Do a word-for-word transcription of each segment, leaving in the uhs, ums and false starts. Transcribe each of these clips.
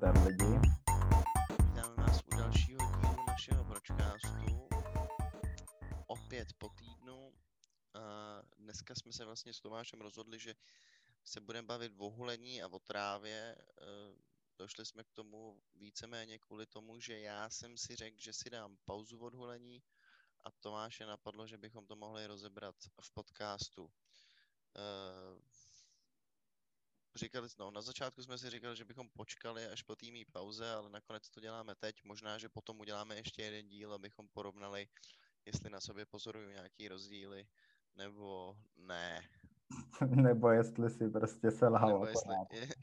Zdar lidi. Vítáme vás u dalšího dílu našeho broadcastu. Opět po týdnu. A dneska jsme se vlastně s Tomášem rozhodli, že se budeme bavit o hulení a o trávě. Došli jsme k tomu víceméně kvůli tomu, že já jsem si řekl, že si dám pauzu od hulení a Tomáše napadlo, že bychom to mohli rozebrat v podcastu. Říkali, no, na začátku jsme si říkali, že bychom počkali až po týmí pauze, ale nakonec to děláme teď. Možná, že potom uděláme ještě jeden díl, abychom porovnali, jestli na sobě pozorují nějaký rozdíly, nebo ne. Nebo jestli si prostě selhal. Nebo jestli,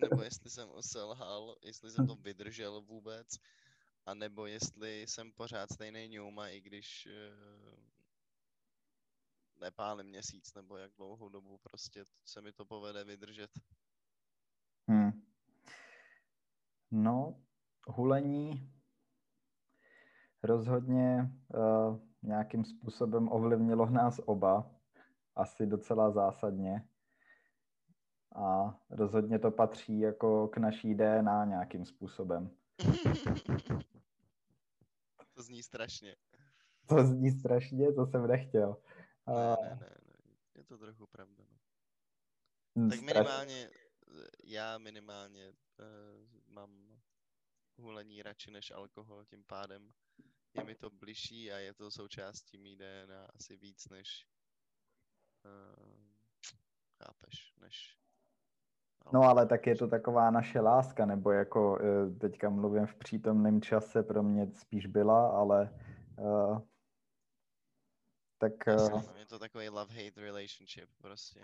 nebo jestli jsem selhal, jestli jsem to vydržel vůbec, a nebo jestli jsem pořád stejný ňouma, i když uh, nepálím měsíc, nebo jak dlouhou dobu prostě se mi to povede vydržet. Hmm. No, hulení rozhodně uh, nějakým způsobem ovlivnilo nás oba, asi docela zásadně. A rozhodně to patří jako k naší D N A nějakým způsobem. To zní strašně. To zní strašně, to jsem nechtěl. Uh, ne, ne, ne, ne, je to trochu pravda. No. Tak minimálně... Já minimálně uh, mám hulení radši než alkohol, tím pádem je mi to bližší a je to součástí mý D N A asi víc než, uh, chápeš, než... No ale tak je to taková naše láska, nebo jako teďka mluvím v přítomném čase, pro mě spíš byla, ale... Uh, tak... Uh... Je to takový love-hate relationship prostě.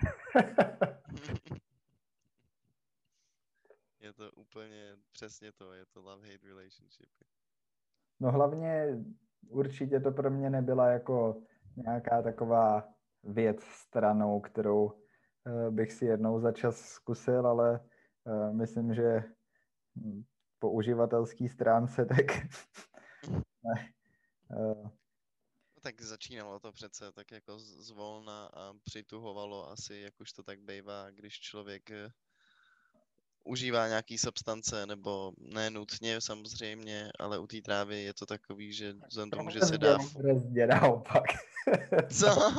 Je to úplně přesně to, je to love-hate relationship. No hlavně určitě to pro mě nebyla jako nějaká taková věc stranou, kterou bych si jednou za čas zkusil, ale myslím, že po uživatelský stránce tak... ne. No, tak začínalo to přece tak jako zvolna a přituhovalo asi, jak už to tak bývá, když člověk... užívá nějaký substance, nebo ne nutně samozřejmě, ale u té trávy je to takový, že vzhledem tomu, že se dá... Brzdě, naopak. Co?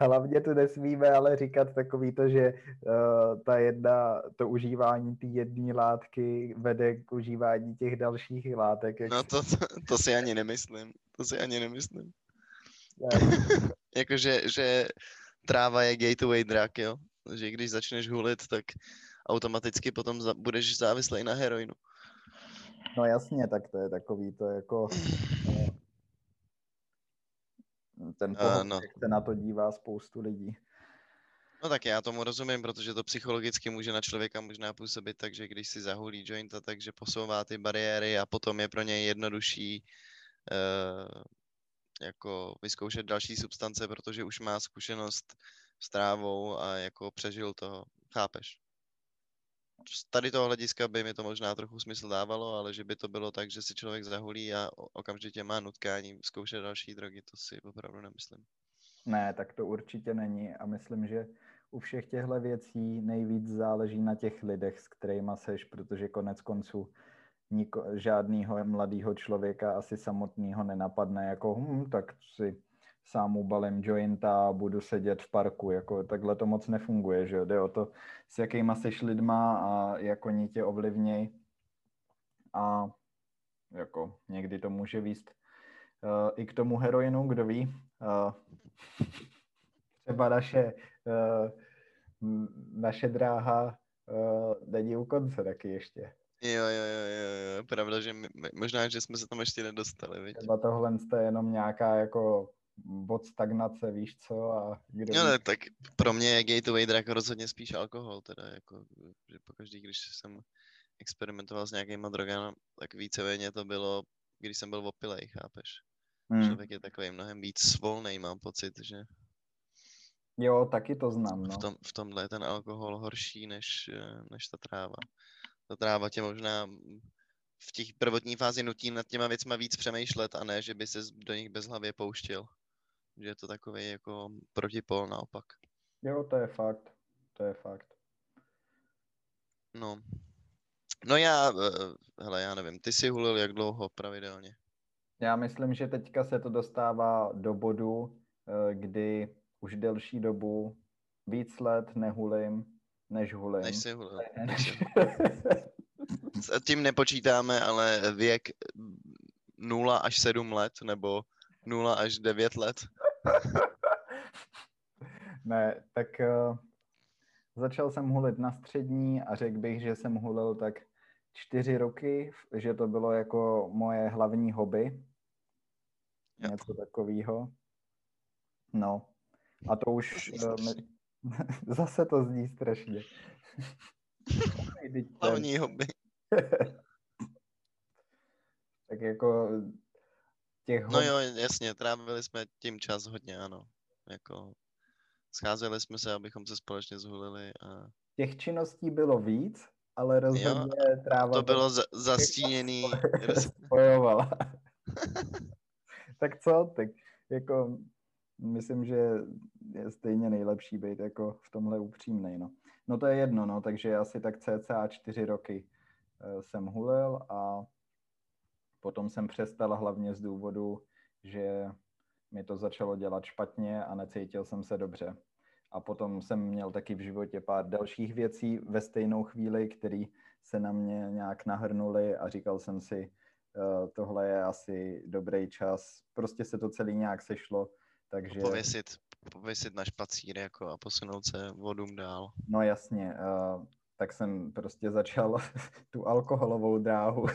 Hlavně tu nesmíme ale říkat takový to, že uh, ta jedna, to užívání té jedné látky vede k užívání těch dalších látek. Jak... No to, to, to si ani nemyslím. To si ani nemyslím. Jakože že tráva je gateway drug, jo? Že když začneš hulit, tak automaticky potom za- budeš závislý na heroinu. No jasně, tak to je takový, to je jako ten pohled, uh, no. Jak se na to dívá spoustu lidí. No tak já tomu rozumím, protože to psychologicky může na člověka možná působit tak, že když si zahulí jointa, takže posouvá ty bariéry a potom je pro něj jednodušší uh, jako vyzkoušet další substance, protože už má zkušenost s trávou a jako přežil toho, chápeš? Z tady toho hlediska by mi to možná trochu smysl dávalo, ale že by to bylo tak, že si člověk zahulí a okamžitě má nutkání zkoušet další drogy, to si opravdu nemyslím. Ne, tak to určitě není a myslím, že u všech těchto věcí nejvíc záleží na těch lidech, s kterými seš, protože konec konců niko- žádnýho mladýho člověka asi samotného nenapadne jako hm, tak si... sám ubalím jointa a budu sedět v parku, jako takhle to moc nefunguje, že jo, jde o to, s jakýma seš lidma a jak oni tě ovlivněj a jako někdy to může vést uh, i k tomu heroinu, kdo ví, uh, třeba naše, uh, naše dráha uh, není u konce taky ještě. Jo, jo, jo, jo, pravda, že my, možná, že jsme se tam ještě nedostali, viď? Třeba tohle je jenom nějaká jako bod stagnace, víš co? A kdo no, ne, tak pro mě je gateway drug rozhodně spíš alkohol, teda jako, že pokaždý, když jsem experimentoval s nějakýma drogama, tak víceméně to bylo, když jsem byl opilej, chápeš? Hmm. Člověk je takový mnohem víc svolnej, mám pocit, že... Jo, taky to znám, no. V, tom, v tomhle je ten alkohol horší než, než ta tráva. Ta tráva tě možná... v těch prvotní fázi nutí nad těma věcma víc přemýšlet a ne, že by se do nich bezhlavě pouštěl. Že je to takový jako protipol naopak. Jo, to je fakt. To je fakt. No. No já, hele, já nevím, ty jsi hulil jak dlouho pravidelně? Já myslím, že teďka se to dostává do bodu, kdy už delší dobu, víc let nehulím, než hulím. Než si hulil. Ne, než... S tím nepočítáme, ale věk nula až sedm let, nebo nula až devět let. Ne, tak uh, začal jsem hulit na střední a řekl bych, že jsem hulil tak čtyři roky, že to bylo jako moje hlavní hobby. Yep. Něco takového. No. A to už... To uh, zase to zní strašně. Hlavní hobby. Tak jako... Těch no jo, jasně, trávili jsme tím čas hodně, ano. Jako... Scházeli jsme se, abychom se společně zhulili. A... Těch činností bylo víc, ale rozhodně jo, tráva... To bylo za- zastíněný... Spojovala. Tak co? Tak jako... Myslím, že je stejně nejlepší být jako v tomhle upřímnej, no. No to je jedno, no, takže asi tak cca čtyři roky jsem hulil a potom jsem přestal hlavně z důvodu, že mi to začalo dělat špatně a necítil jsem se dobře. A potom jsem měl taky v životě pár dalších věcí ve stejnou chvíli, které se na mě nějak nahrnuly a říkal jsem si, tohle je asi dobrý čas. Prostě se to celý nějak sešlo. Takže... Pověsit, pověsit na špacír jako a posunout se vodům dál. No jasně, uh, tak jsem prostě začal tu alkoholovou dráhu.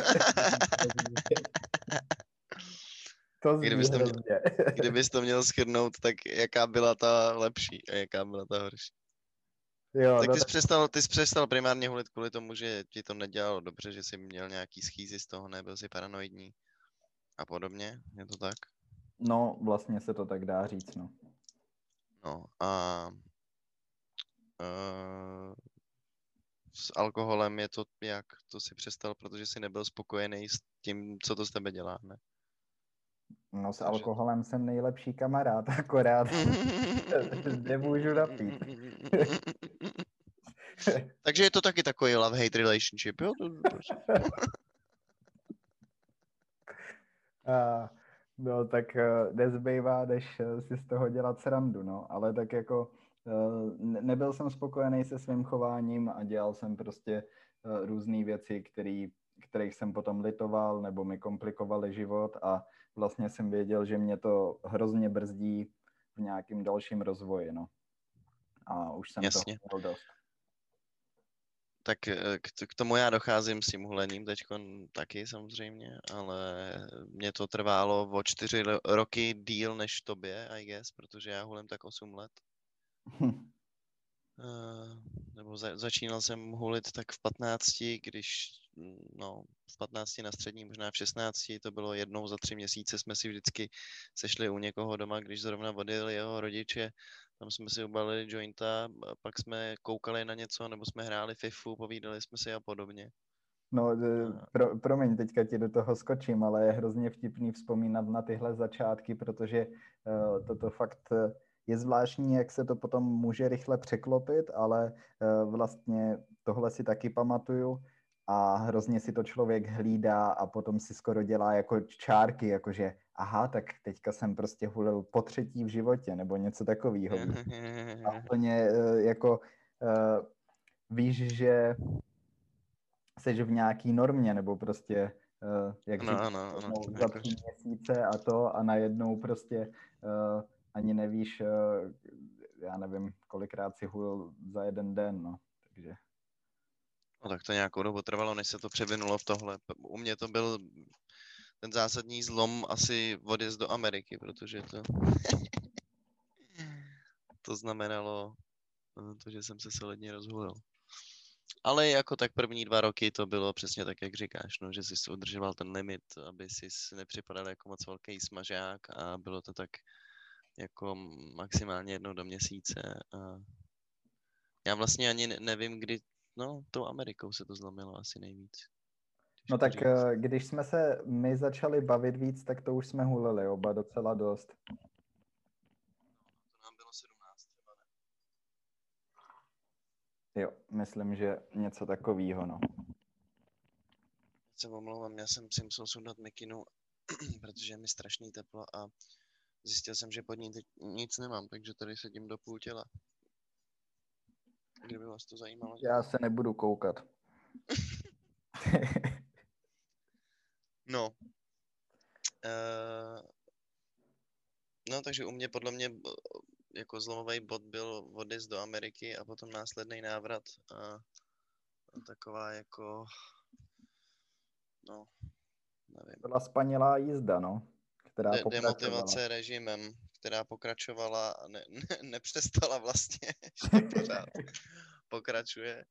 To zní kdybys, to měl, kdybys to měl shrnout, tak jaká byla ta lepší a jaká byla ta horší? Jo, tak no, ty, jsi tak... přestal, ty jsi přestal primárně hulit kvůli tomu, že ti to nedělalo dobře, že jsi měl nějaký schýzy z toho, nebyl jsi paranoidní a podobně, je to tak? No, vlastně se to tak dá říct, no. No a uh, s alkoholem je to jak? To si přestal, protože jsi nebyl spokojený s tím, co to s tebe dělá, ne? No s alkoholem jsem nejlepší kamarád, akorát nemůžu napít. Takže je to taky takový love-hate relationship, jo? A... No, tak nezbývá, než si z toho dělat srandu, no. Ale tak jako nebyl jsem spokojený se svým chováním a dělal jsem prostě různé věci, který, kterých jsem potom litoval nebo mi komplikovaly život a vlastně jsem věděl, že mě to hrozně brzdí v nějakém dalším rozvoji, no. A už jsem Jasně. to měl dost. Tak k tomu já docházím s tím hulením teďko taky samozřejmě, ale mě to trvalo o čtyři roky díl než tobě, I guess, protože já hulím tak osm let. Hm. Nebo za, začínal jsem hulit tak v patnácti, když, no, v patnácti na střední, možná v šestnácti, to bylo jednou za tři měsíce, jsme si vždycky sešli u někoho doma, když zrovna odjeli jeho rodiče, tam jsme si ubalili jointa, pak jsme koukali na něco, nebo jsme hráli fifu, povídali jsme si a podobně. No, pro, promiň, teďka ti do toho skočím, ale je hrozně vtipný vzpomínat na tyhle začátky, protože uh, toto fakt... Je zvláštní, jak se to potom může rychle překlopit, ale vlastně tohle si taky pamatuju a hrozně si to člověk hlídá a potom si skoro dělá jako čárky, jakože aha, tak teďka jsem prostě hulil po třetí v životě nebo něco takového. A úplně jako víš, že seš v nějaký normě nebo prostě... jak no, říct, no, no, za tři měsíce a to a najednou prostě... Ani nevíš, já nevím, kolikrát si hulil za jeden den, no, takže. No tak to nějakou dobu trvalo, než se to převinulo v tohle. U mě to byl ten zásadní zlom asi odjezd do Ameriky, protože to, to znamenalo to, že jsem se solidně rozhulil. Ale jako tak první dva roky to bylo přesně tak, jak říkáš, no, že jsi udržoval ten limit, aby jsi nepřipadal jako moc velký smažák a bylo to tak jako maximálně jednou do měsíce. A já vlastně ani nevím, kdy, no, tou Amerikou se to zlomilo asi nejvíc. No tak říct. Když jsme se my začali bavit víc, tak to už jsme hulili oba docela dost. No, to nám bylo sedmnáct, třeba ne? Jo, myslím, že něco takového, no. Já se omlouvám, já jsem si musel sundat mikinu, protože je mi strašný teplo a zjistil jsem, že pod ní nic nemám, takže tady sedím do půl těla. Kdyby vás to zajímalo. Já se nebudu koukat. No. Uh, no, takže u mě podle mě jako zlomový bod byl odjezd do Ameriky a potom následný návrat a, a taková jako, no, nevím. Byla spanělá jízda, no, která De- pokračovala. Demotivace režimem, která pokračovala a ne, ne, nepřestala vlastně, ještě pořád pokračuje.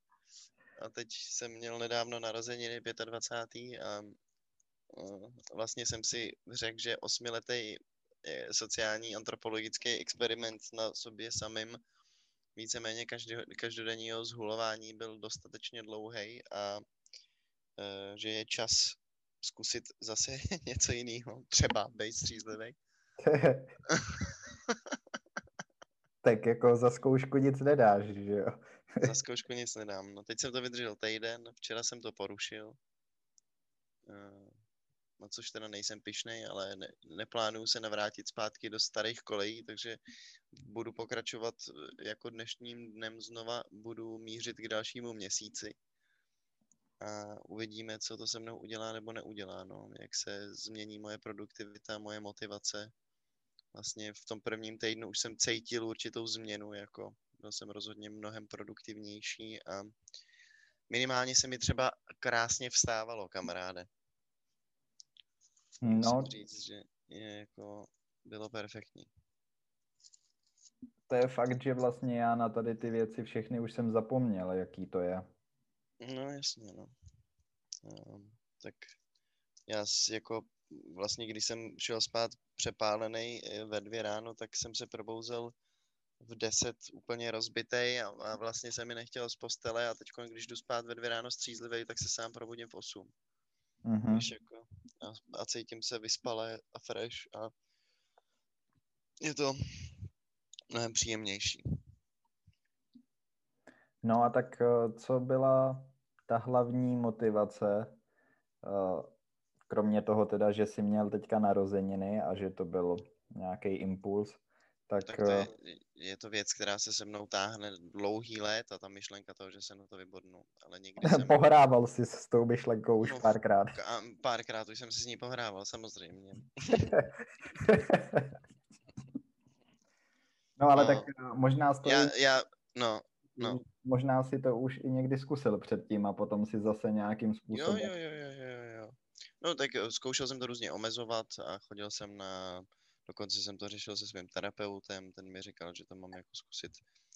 A teď jsem měl nedávno narozeniny dvacátého pátého a vlastně jsem si řekl, že osmiletý sociální antropologický experiment na sobě samým víceméně každodenního zhulování byl dostatečně dlouhý a že je čas zkusit zase něco jiného, třeba být střízlivý. Tak jako za zkoušku nic nedáš, že jo? Za zkoušku nic nedám. No, teď jsem to vydržel týden, včera jsem to porušil. No, což teda nejsem pyšnej, ale ne, neplánuju se navrátit zpátky do starých kolejí, takže budu pokračovat jako dnešním dnem znova, budu mířit k dalšímu měsíci a uvidíme, co to se mnou udělá nebo neudělá, no, jak se změní moje produktivita, moje motivace. Vlastně v tom prvním týdnu už jsem cítil určitou změnu, jako byl jsem rozhodně mnohem produktivnější a minimálně se mi třeba krásně vstávalo, kamaráde. No. Musím říct, že je jako bylo perfektní. To je fakt, že vlastně já na tady ty věci všechny už jsem zapomněl, jaký to je. No jasně, no. Um, tak já jako vlastně, když jsem šel spát přepálený ve dvě ráno, tak jsem se probouzel v deset úplně rozbitej a, a vlastně se mi nechtělo z postele a teď, když jdu spát ve dvě ráno střízlivej, tak se sám probudím v osm. Mm-hmm. Víš, jako, a, a cítím se vyspalé a fresh a je to mnohem příjemnější. No a tak co byla ta hlavní motivace, kromě toho teda, že jsi měl teďka narozeniny a že to byl nějaký impuls, tak... tak to je, je to věc, která se se mnou táhne dlouhý let a ta myšlenka toho, že se na to vybodnu, ale někdy jsem... Pohrával jsi s tou myšlenkou už no, párkrát. Párkrát už jsem si s ní pohrával, samozřejmě. No ale no, tak možná stojí... Já, já, no, no. Možná si to už i někdy zkusil předtím a potom si zase nějakým způsobem... Jo, jo, jo, jo, jo. No tak zkoušel jsem to různě omezovat a chodil jsem na... Dokonce jsem to řešil se svým terapeutem, ten mi říkal, že to mám jako zkusit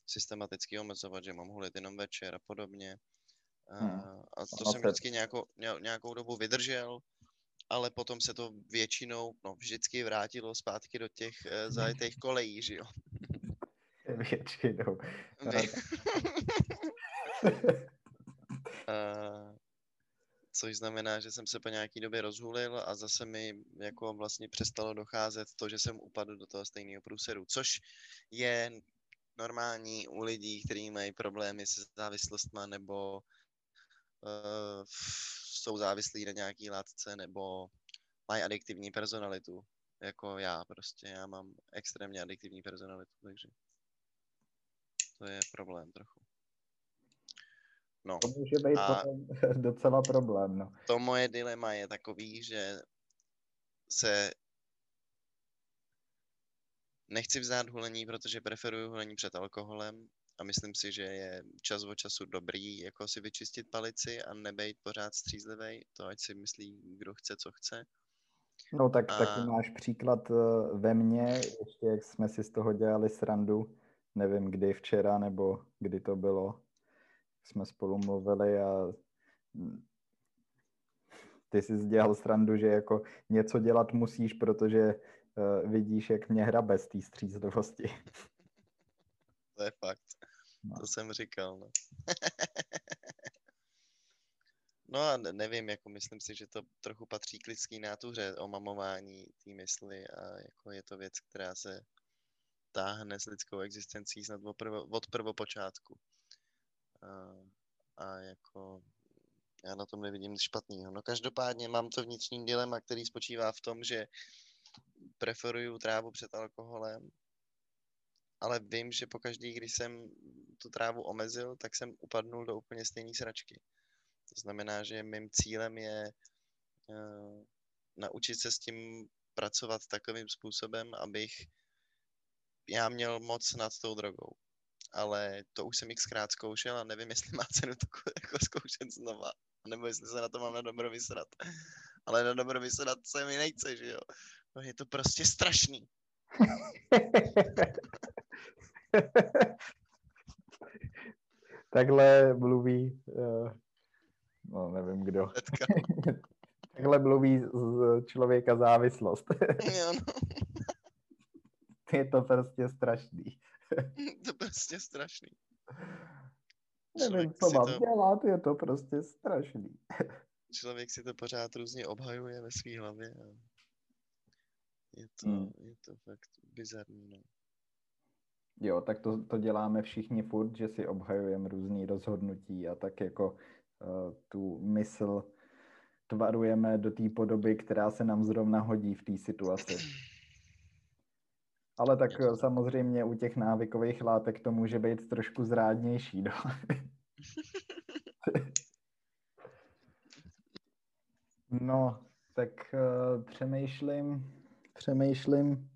systematicky omezovat, že mám hulit jenom večer a podobně. A, a to jsem vždycky nějakou, nějakou dobu vydržel, ale potom se to většinou, no vždycky vrátilo zpátky do těch eh, zajetých kolejí, že jo? Většinou. A... Což znamená, že jsem se po nějaký době rozhulil a zase mi jako vlastně přestalo docházet to, že jsem upadl do toho stejného průseru, což je normální u lidí, kteří mají problémy se závislostma nebo uh, jsou závislí na nějaký látce nebo mají adiktivní personalitu, jako já prostě, já mám extrémně adiktivní personalitu, takže to je problém trochu. No. To může být potom docela problém. No. To moje dilema je takový, že se nechci vzdát hulení, protože preferuju hulení před alkoholem a myslím si, že je čas od času dobrý jako si vyčistit palici a nebejt pořád střízlivej, to ať si myslí, kdo chce, co chce. No tak a... taky máš příklad ve mně, ještě jak jsme si z toho dělali srandu, nevím kdy, včera nebo kdy to bylo. Jsme spolu mluvili a ty jsi dělal srandu, že jako něco dělat musíš, protože uh, vidíš, jak mě hrabe z té střízlivosti. To je fakt. No. To jsem říkal. No. No a nevím, jako myslím si, že to trochu patří k lidský nátuře, omamování té mysli a jako je to věc, která se táhne s lidskou existencí snad od prvopočátku. a, a jako já na tom nevidím nic špatného. No každopádně mám to vnitřní dilema, který spočívá v tom, že preferuju trávu před alkoholem, ale vím, že pokaždý, když jsem tu trávu omezil, tak jsem upadnul do úplně stejné sračky. To znamená, že mým cílem je uh, naučit se s tím pracovat takovým způsobem, abych já měl moc nad tou drogou. Ale to už jsem xkrát zkoušel a nevím, jestli má cenu to jako zkoušet znova. Nebo jestli se na to mám na dobro vysrat. Ale na dobro vysrat se mi nechce, že jo. No je to prostě strašný. Takhle mluví, no nevím kdo. Takhle mluví z člověka závislost. Jo, no. Je to prostě strašný. To prostě strašný. Nevím, co mám to... dělat, je to prostě strašný. Člověk si to pořád různě obhajuje ve svý hlavě. A je, to, hmm. je to fakt bizarní. Ne? Jo, tak to, to děláme všichni furt, že si obhajujeme různý rozhodnutí a tak jako uh, tu mysl tvarujeme do té podoby, která se nám zrovna hodí v té situaci. Ale tak samozřejmě u těch návykových látek to může být trošku zrádnější. No? No, tak uh, přemýšlím, přemýšlím,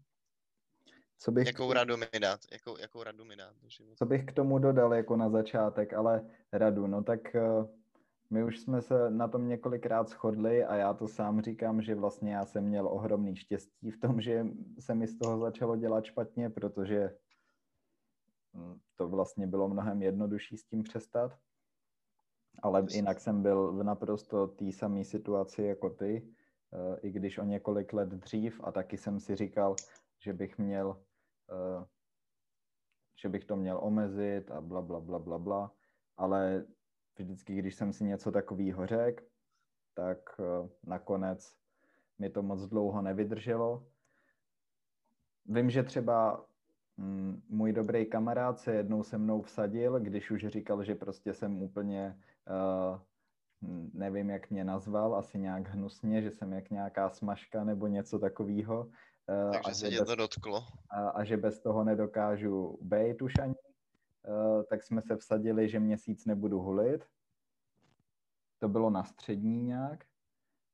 co bych... Jakou radu mi dát, jakou, jakou radu mi dát. Co bych k tomu dodal jako na začátek, ale radu, no tak uh, my už jsme se na tom několikrát shodli a já to sám říkám, že vlastně já jsem měl ohromný štěstí v tom, že se mi z toho začalo dělat špatně, protože to vlastně bylo mnohem jednodušší s tím přestat. Ale jinak jsem byl v naprosto té samé situaci jako ty, i když o několik let dřív, a taky jsem si říkal, že bych měl, že bych to měl omezit a bla, bla, bla, bla, bla, ale vždycky, když jsem si něco takového řekl, tak nakonec mi to moc dlouho nevydrželo. Vím, že třeba můj dobrý kamarád se jednou se mnou vsadil, když už říkal, že prostě jsem úplně, nevím, jak mě nazval, asi nějak hnusně, že jsem jak nějaká smažka nebo něco takového. Takže se tě to dotklo. A, a že bez toho nedokážu bejt už ani. Tak jsme se vsadili, že měsíc nebudu hulit. To bylo na střední nějak.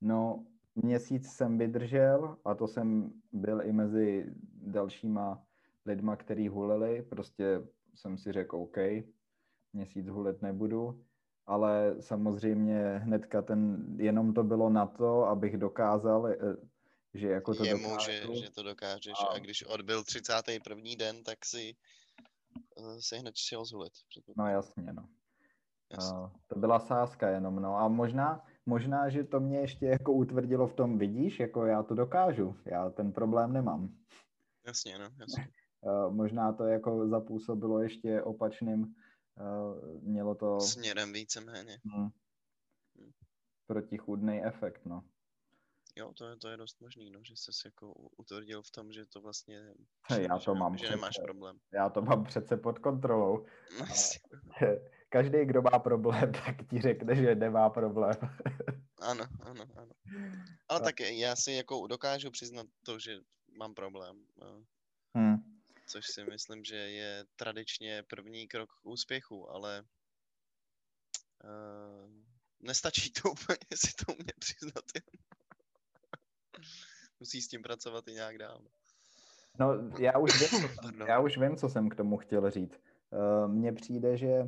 No, měsíc jsem vydržel a to jsem byl i mezi dalšíma lidma, který hulili. Prostě jsem si řekl, OK, měsíc hulit nebudu. Ale samozřejmě hnedka ten, jenom to bylo na to, abych dokázal, že jako to dokážu. Jemu, že, že to dokážeš. A, a když odbyl třicátý první den, tak si... se hned šel zhulit. No jasně, no. Jasně. Uh, to byla sázka jenom, no. A možná, možná, že to mě ještě jako utvrdilo v tom, vidíš, jako já to dokážu, já ten problém nemám. Jasně, no, jasně. Uh, možná to jako zapůsobilo ještě opačným, uh, mělo to... Směrem víceméně. Uh, protichůdnej efekt, no. Jo, to je, to je dost možný, no, že jsi jako utvrdil v tom, že to vlastně... Já to mám, že nemáš přece, problém. Já to mám přece pod kontrolou. Každý, kdo má problém, tak ti řekne, že nemá problém. Ano, ano, ano. Ale tak já si jako dokážu přiznat to, že mám problém. No. Hmm. Což si myslím, že je tradičně první krok k úspěchu, ale... Uh, nestačí to úplně si to umět přiznat. Musí s tím pracovat i nějak dál. No, já už vím, já už vím, co jsem k tomu chtěl říct. Mně přijde, že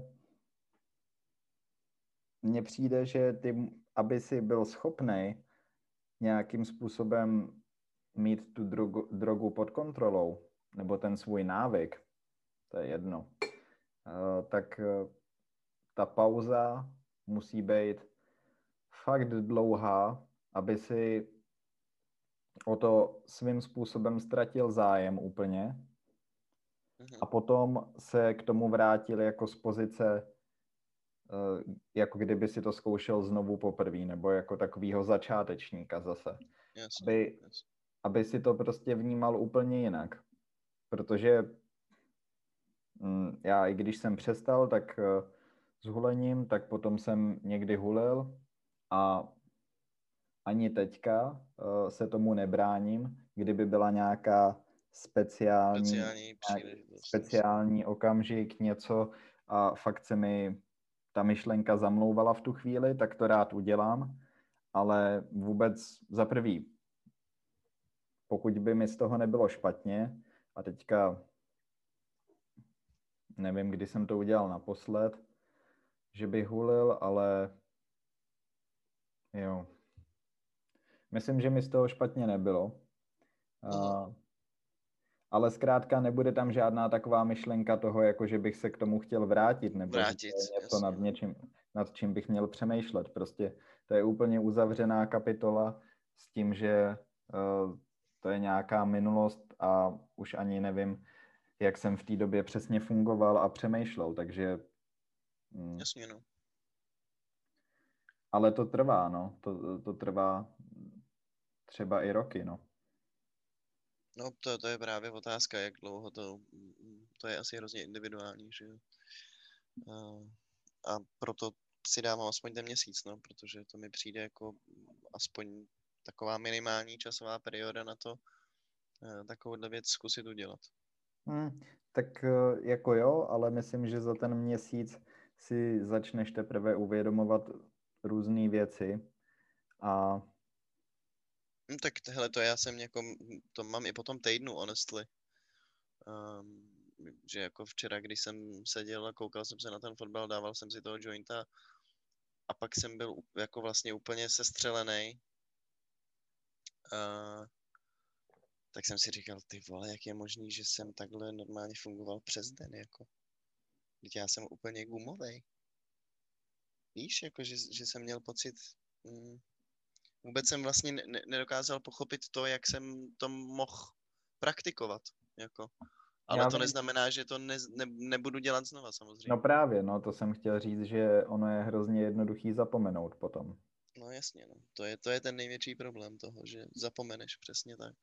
mně přijde, že ty, aby si byl schopnej nějakým způsobem mít tu drogu, drogu pod kontrolou, nebo ten svůj návyk, to je jedno, tak ta pauza musí být fakt dlouhá, aby si o to svým způsobem ztratil zájem úplně a potom se k tomu vrátil jako z pozice, jako kdyby si to zkoušel znovu poprvé, nebo jako takovýho začátečníka zase. Yes, aby, yes. aby si to prostě vnímal úplně jinak. Protože já, i když jsem přestal, tak s hulením, tak potom jsem někdy hulil a ani teďka se tomu nebráním, kdyby byla nějaká speciální, speciální, speciální okamžik, něco a fakt se mi ta myšlenka zamlouvala v tu chvíli, tak to rád udělám, ale vůbec za prvý, pokud by mi z toho nebylo špatně, a teďka nevím, kdy jsem to udělal naposled, že bych hulil, ale jo. Myslím, že mi z toho špatně nebylo. A, ale zkrátka nebude tam žádná taková myšlenka toho, jako že bych se k tomu chtěl vrátit, nebo vrátit, něco nad něčím, nad čím bych měl přemýšlet. Prostě to je úplně uzavřená kapitola s tím, že uh, to je nějaká minulost a už ani nevím, jak jsem v té době přesně fungoval a přemýšlel, takže... Mm. Jasně, no. Ale to trvá, no. To, to trvá třeba i roky, no. No, to, to je právě otázka, jak dlouho to... To je asi hrozně individuální, že jo. A proto si dávám aspoň ten měsíc, no, protože to mi přijde jako aspoň taková minimální časová perioda na to takovouhle věc zkusit udělat. Hmm, tak jako jo, ale myslím, že za ten měsíc si začneš teprve uvědomovat různé věci a... Tak hele, to já jsem jako, to mám i po tom týdnu, honestly. Um, že jako včera, když jsem seděl a koukal jsem se na ten fotbal, dával jsem si toho jointa a pak jsem byl jako vlastně úplně sestřelený. Uh, tak jsem si říkal, ty vole, jak je možný, že jsem takhle normálně fungoval přes den, jako. Vždyť já jsem úplně gumovej. Víš, jako, že, že jsem měl pocit... Mm, vůbec jsem vlastně ne- nedokázal pochopit to, jak jsem to mohl praktikovat, jako. Ale já to vím. Neznamená, že to ne- ne- nebudu dělat znova, samozřejmě. No právě, no, to jsem chtěl říct, že ono je hrozně jednoduchý zapomenout potom. No jasně, no. To je, to je ten největší problém toho, že zapomeneš, přesně tak.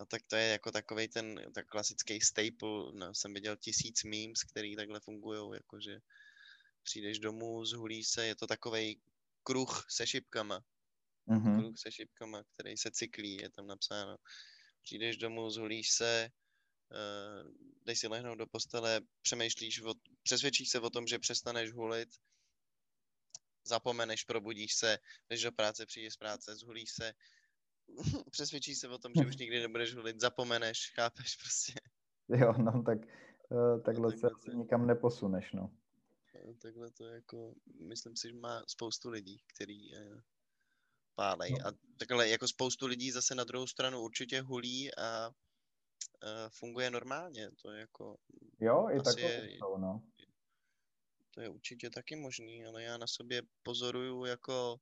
A tak to je jako takovej ten tak klasický staple, no, jsem viděl tisíc memes, který takhle fungujou, jakože přijdeš domů, zhulíš se, je to takovej kruh se šipkama. Mm-hmm. Kruh se šipkama, který se cyklí, je tam napsáno. Přijdeš domů, zhulíš se, uh, dej si lehnout do postele, přemýšlíš, o, přesvědčíš se o tom, že přestaneš hulit, zapomeneš, probudíš se, jdeš do práce, přijdeš z práce, zhulíš se, přesvědčíš se o tom, že už nikdy nebudeš hulit, zapomeneš, chápeš prostě. Jo, no tak uh, takhle no, tak se nikam neposuneš, no. Takhle to jako, myslím si, že má spoustu lidí, který uh, pálej. No. A takhle jako spoustu lidí zase na druhou stranu určitě hulí a uh, funguje normálně, to je jako... Jo, i takové jsou, no. To je určitě taky možný, ale já na sobě pozoruju jako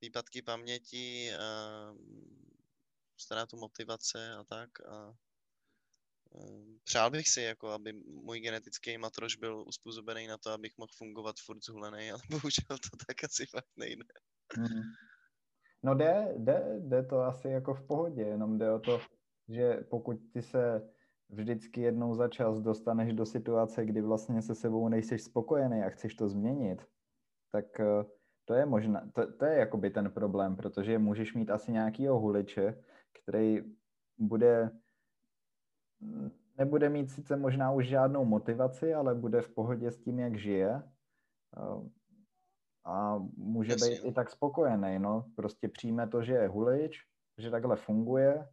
výpadky paměti, a ztrátu motivace a tak. A přál bych si, jako, aby můj genetický matroš byl uspůsobený na to, abych mohl fungovat furt zhulený, ale bohužel to tak asi fakt nejde. Mm. No jde, jde, jde to asi jako v pohodě, jenom jde o to, že pokud ty se vždycky jednou za čas dostaneš do situace, kdy vlastně se sebou nejseš spokojený a chceš to změnit, tak to je možná, to, to je jakoby ten problém, protože můžeš mít asi nějakýho huliče, který bude, nebude mít sice možná už žádnou motivaci, ale bude v pohodě s tím, jak žije a může Jasně. být i tak spokojený, no, prostě přijme to, že je hulič, že takhle funguje,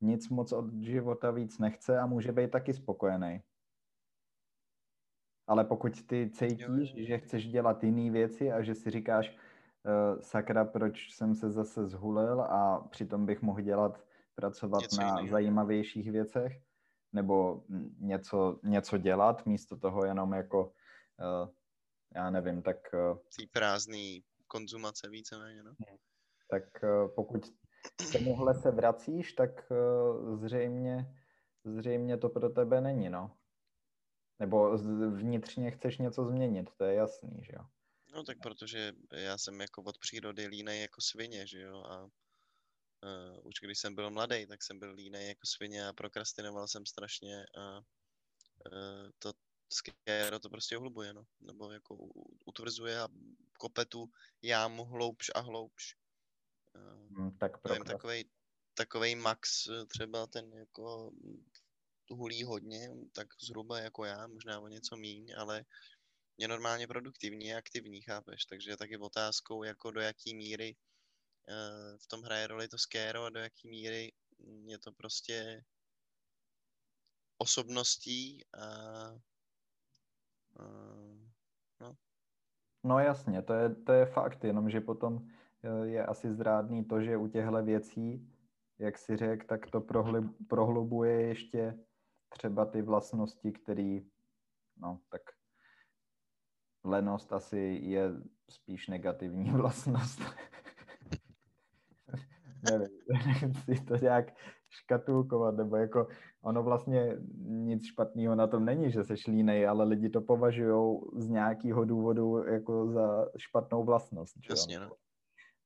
nic moc od života víc nechce a může být taky spokojený. Ale pokud ty cítíš, že chceš dělat jiné věci a že si říkáš, sakra, proč jsem se zase zhulil a přitom bych mohl dělat, pracovat něco na jiný. Zajímavějších věcech, nebo něco, něco dělat, místo toho jenom jako, já nevím, tak... Tý prázdný konzumace víceméně, no? Tak pokud k tomuhle se vracíš, tak zřejmě, zřejmě to pro tebe není, no. Nebo vnitřně chceš něco změnit, to je jasný, že jo. No tak protože já jsem jako od přírody línej jako svině, že jo. A uh, už když jsem byl mladý, tak jsem byl línej jako svině a prokrastinoval jsem strašně. A uh, to, Skéro to prostě ohlubuje, no. Nebo jako utvrzuje a kope tu jámu hloubš a hloubš. No, tak pro takovej, takovej Max třeba ten jako hulí hodně, tak zhruba jako já, možná o něco míň, ale je normálně produktivní a aktivní, chápeš? Takže je taky otázkou, jako do jaký míry uh, v tom hraje roli to Skéro a do jaký míry je to prostě osobností a uh, no. No jasně, to je, to je fakt, jenomže potom je asi zrádný to, že u těchto věcí, jak si řek, tak to prohlubuje ještě třeba ty vlastnosti, které, no tak lenost asi je spíš negativní vlastnost. Nevím, si to nějak škatulkovat, nebo jako ono vlastně nic špatného na tom není, že seš línej, ale lidi to považují z nějakého důvodu jako za špatnou vlastnost. Jasně, no.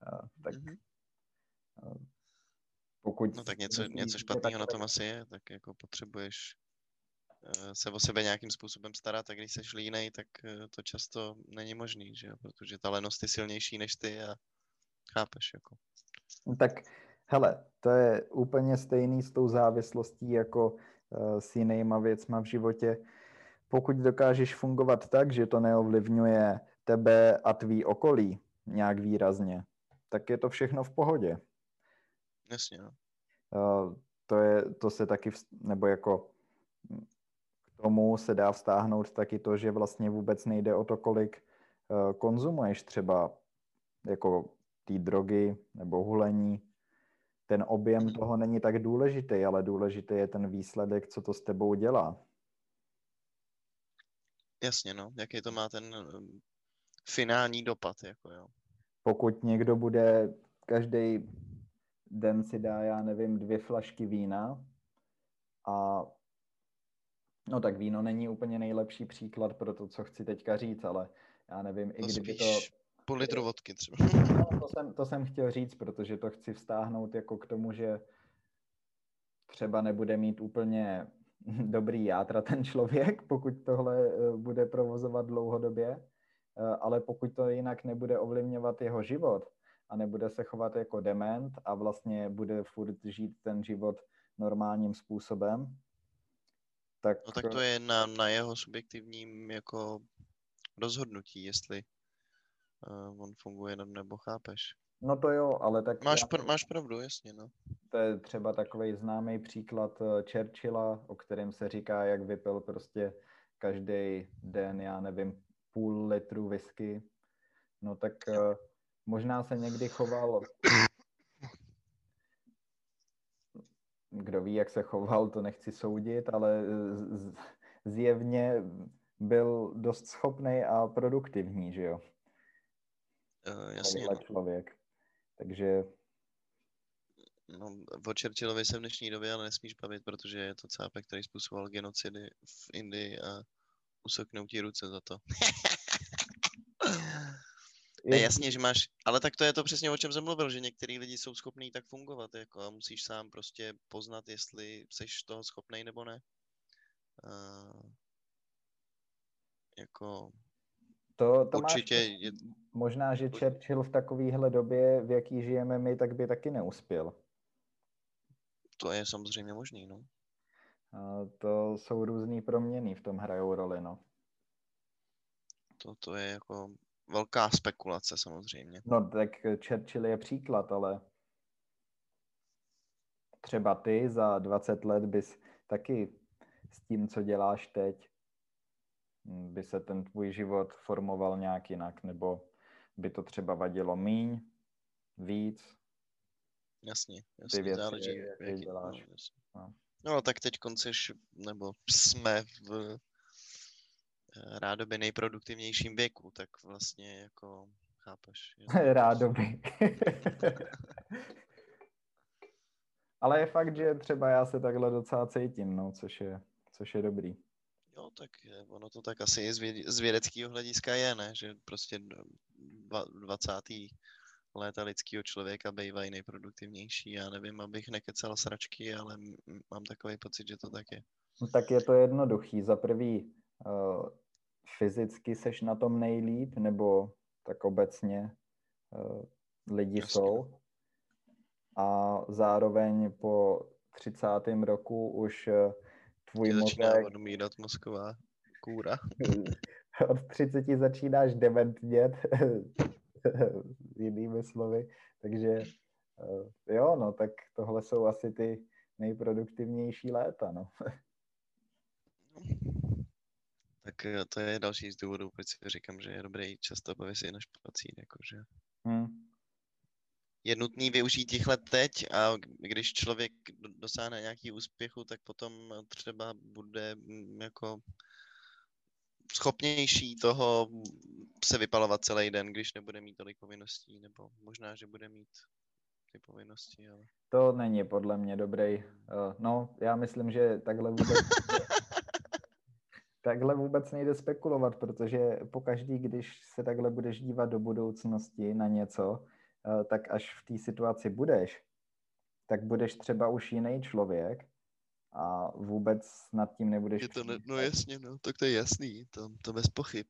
A, tak mm-hmm. a, pokud no tak něco, něco špatného na tom asi je, tak jako potřebuješ uh, se o sebe nějakým způsobem starat, a když seš línej, tak uh, to často není možný, že jo, protože ta lenost je silnější než ty a chápeš jako. No tak hele, to je úplně stejný s tou závislostí jako uh, s jinýma věcma v životě. Pokud dokážeš fungovat tak, že to neovlivňuje tebe a tvý okolí nějak výrazně, tak je to všechno v pohodě. Jasně, no. To, je, to se taky, nebo jako k tomu se dá vztáhnout taky to, že vlastně vůbec nejde o to, kolik konzumuješ třeba jako ty drogy nebo hulení. Ten objem mm. toho není tak důležitý, ale důležitý je ten výsledek, co to s tebou dělá. Jasně, no. Jaký to má ten finální dopad, jako jo. Pokud někdo bude, každý den si dá, já nevím, dvě flašky vína a no tak víno není úplně nejlepší příklad pro to, co chci teďka říct, ale já nevím, to i kdyby to... půl litru vodky třeba. No, to, jsem, to jsem chtěl říct, protože to chci vztáhnout jako k tomu, že třeba nebude mít úplně dobrý játra ten člověk, pokud tohle bude provozovat dlouhodobě. Ale pokud to jinak nebude ovlivňovat jeho život a nebude se chovat jako dement a vlastně bude furt žít ten život normálním způsobem, tak... No tak to je na, na jeho subjektivním jako rozhodnutí, jestli uh, on funguje nebo chápeš. No to jo, ale tak... Máš, pr- máš pravdu, jasně, no. To je třeba takovej známý příklad Churchilla, o kterém se říká, jak vypil prostě každý den, já nevím, půl litru whisky, no tak uh, možná se někdy choval, kdo ví, jak se choval, to nechci soudit, ale z- zjevně byl dost schopnej a produktivní, že jo? Uh, jasně. No. Člověk, takže... No, o Churchillovi se v dnešní době ale nesmíš bavit, protože je to cápek, který způsoboval genocidy v Indii a useknou ti ruce za to. Ne, jasně, že máš, ale tak to je to přesně, o čem jsem mluvil, že některý lidi jsou schopní tak fungovat, jako a musíš sám prostě poznat, jestli seš toho schopnej nebo ne. Uh, jako... To, to určitě... Máš, možná, že Churchill v takovéhle době, v jaký žijeme my, tak by taky neuspěl. To je samozřejmě možný, no. To jsou různý proměny, v tom hrajou roli, no. To je jako velká spekulace samozřejmě. No tak Churchill je příklad, ale třeba ty za dvacet let bys taky s tím, co děláš teď, by se ten tvůj život formoval nějak jinak, nebo by to třeba vadilo míň, víc. Jasně, jasně, ty věci, záleží, je, jaký, jaký děláš. No, No, tak teď konceš, nebo jsme v rádoby nejproduktivnějším věku, tak vlastně jako, chápeš. Je... Rádoby. Ale je fakt, že třeba já se takhle docela cítím, no, což je, což je dobrý. Jo, tak je, ono to tak asi z vědeckého hlediska je, ne, že prostě dvacátá léta lidského člověka bývají nejproduktivnější. Já nevím, abych nekecal sračky, ale mám takový pocit, že to tak je. No, tak je to jednoduchý. Za prvý uh, fyzicky seš na tom nejlíp, nebo tak obecně uh, lidi Jasně. jsou. A zároveň po třicátém roku už uh, tvůj mozek... Začíná odmírat mozková kůra. Od třiceti začínáš dementnět, jinými slovy. Takže uh, jo, no tak tohle jsou asi ty nejproduktivnější léta, no. Tak to je další z důvodů, proč si říkám, že je dobré jít často bavit se i na špacín, jakože. Hmm. Je nutný využít těch let teď a když člověk dosáhne nějaký úspěchu, tak potom třeba bude jako schopnější toho se vypalovat celý den, když nebude mít tolik povinností, nebo možná, že bude mít ty povinnosti, ale... To není podle mě dobrý. No, já myslím, že takhle vůbec... Takhle vůbec nejde spekulovat, protože pokaždý, když se takhle budeš dívat do budoucnosti na něco, tak až v té situaci budeš, tak budeš třeba už jiný člověk a vůbec nad tím nebudeš... Je to ne, no jasně, no, tak to je jasný, to, to bez pochyb.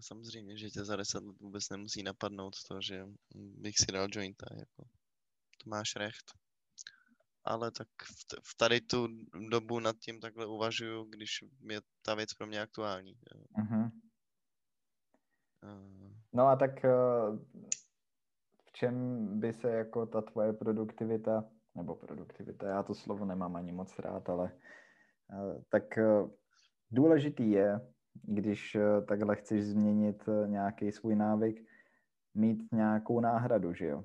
Samozřejmě, že tě za deset let vůbec nemusí napadnout to, že bych si dal jointa, jako to máš recht. Ale tak v tady tu dobu nad tím takhle uvažuju, když je ta věc pro mě aktuální. Uh-huh. Uh. No a tak v čem by se jako ta tvoje produktivita, nebo produktivita, já to slovo nemám ani moc rád, ale tak důležitý je, když takhle chceš změnit nějaký svůj návyk, mít nějakou náhradu, že jo?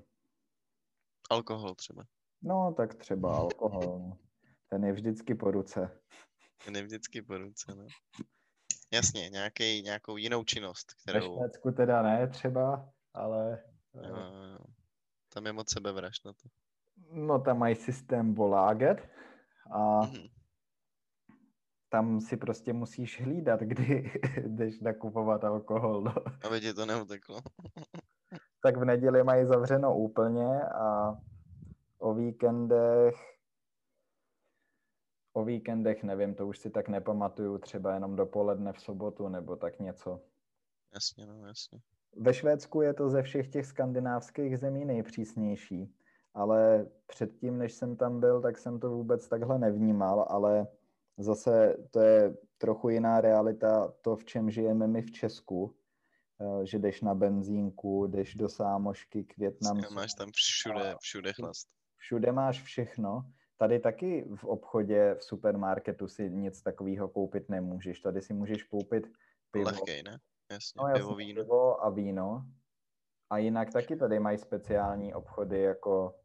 Alkohol třeba. No, tak třeba alkohol. Ten je vždycky po ruce. Ten je vždycky po ruce, no. Jasně, nějaký, nějakou jinou činnost, kterou... Ve Švédsku teda ne třeba, ale... Jo, jo. Tam je moc sebevražd na to. No, tam mají systém bolaget a mm-hmm. tam si prostě musíš hlídat, kdy jdeš nakupovat alkohol. No. Aby ti to neuteklo. Tak v neděli mají zavřeno úplně a... O víkendech, o víkendech nevím, to už si tak nepamatuju, třeba jenom dopoledne v sobotu nebo tak něco. Jasně, no jasně. Ve Švédsku je to ze všech těch skandinávských zemí nejpřísnější, ale předtím, než jsem tam byl, tak jsem to vůbec takhle nevnímal, ale zase to je trochu jiná realita, to, v čem žijeme my v Česku. Že jdeš na benzínku, jdeš do sámošky k Vietnamcům. Máš tam všude, všude chlast. Všude máš všechno. Tady taky v obchodě, v supermarketu si nic takového koupit nemůžeš. Tady si můžeš koupit pivo. Lehkej, ne? Jasně, no, pivo, jasně, víno. Pivo a víno. A jinak taky tady mají speciální obchody jako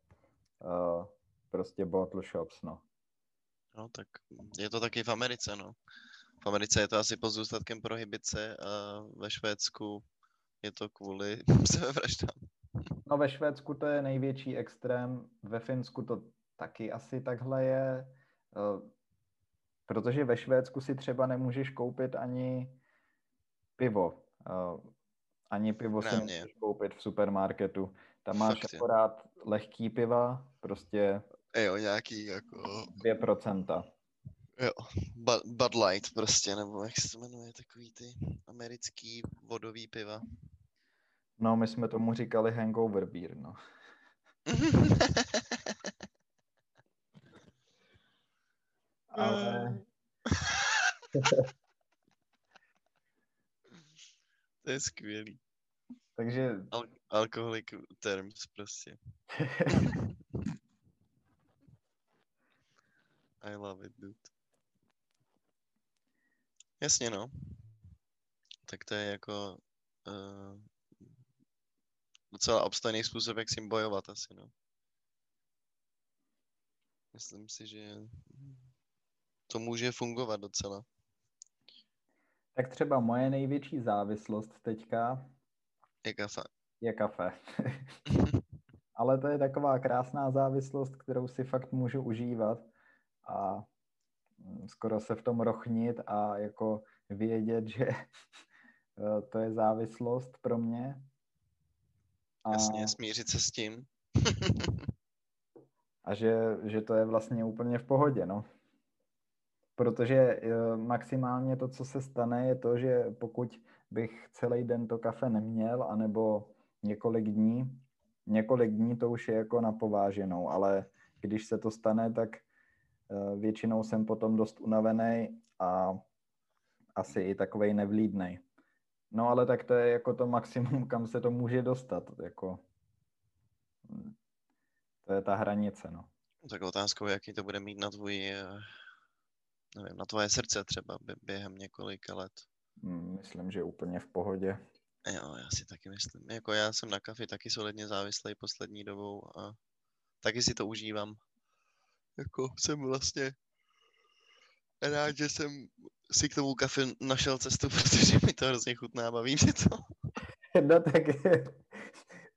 uh, prostě bottle shops, no. No tak je to taky v Americe, no. V Americe je to asi pozůstatkem prohibice a ve Švédsku je to kvůli sebevraždám. No ve Švédsku to je největší extrém, ve Finsku to taky asi takhle je, protože ve Švédsku si třeba nemůžeš koupit ani pivo. Ani pivo si nemůžeš koupit v supermarketu. Tam máš Fakt akorát je. lehký piva, prostě jo, nějaký jako... dvě procenta. Jo, Bud Light prostě, nebo jak se to jmenuje, takový ty americký vodový piva. No, my jsme tomu říkali hangover beer, no. Ale... To je skvělý. Takže... Al- alcoholic terms prostě. I love it, dude. Jasně, no. Tak to je jako uh, docela obstojný způsob, jak s tím bojovat asi, no. Myslím si, že to může fungovat docela. Tak třeba moje největší závislost teďka... Je kafe. Je kafe. Ale to je taková krásná závislost, kterou si fakt můžu užívat a... skoro se v tom rochnit a jako vědět, že to je závislost pro mě. A jasně, smířit se s tím. A že, že to je vlastně úplně v pohodě, no. protože maximálně to, co se stane, je to, že pokud bych celý den to kafe neměl, anebo několik dní, několik dní to už je jako na pováženou, ale když se to stane, tak většinou jsem potom dost unavený a asi i takovej nevlídnej. No ale tak to je jako to maximum, kam se to může dostat. Jako... To je ta hranice, no. Tak otázkou je, jaký to bude mít na tvůj, nevím, na tvoje srdce třeba během několika let. Myslím, že úplně v pohodě. Jo, já si taky myslím. Jako já jsem na kafi taky solidně závislý poslední dobou a taky si to užívám. Jako jsem vlastně rád, že jsem si k tomu kafe našel cestu, protože mi to hrozně chutná, baví mě to. No tak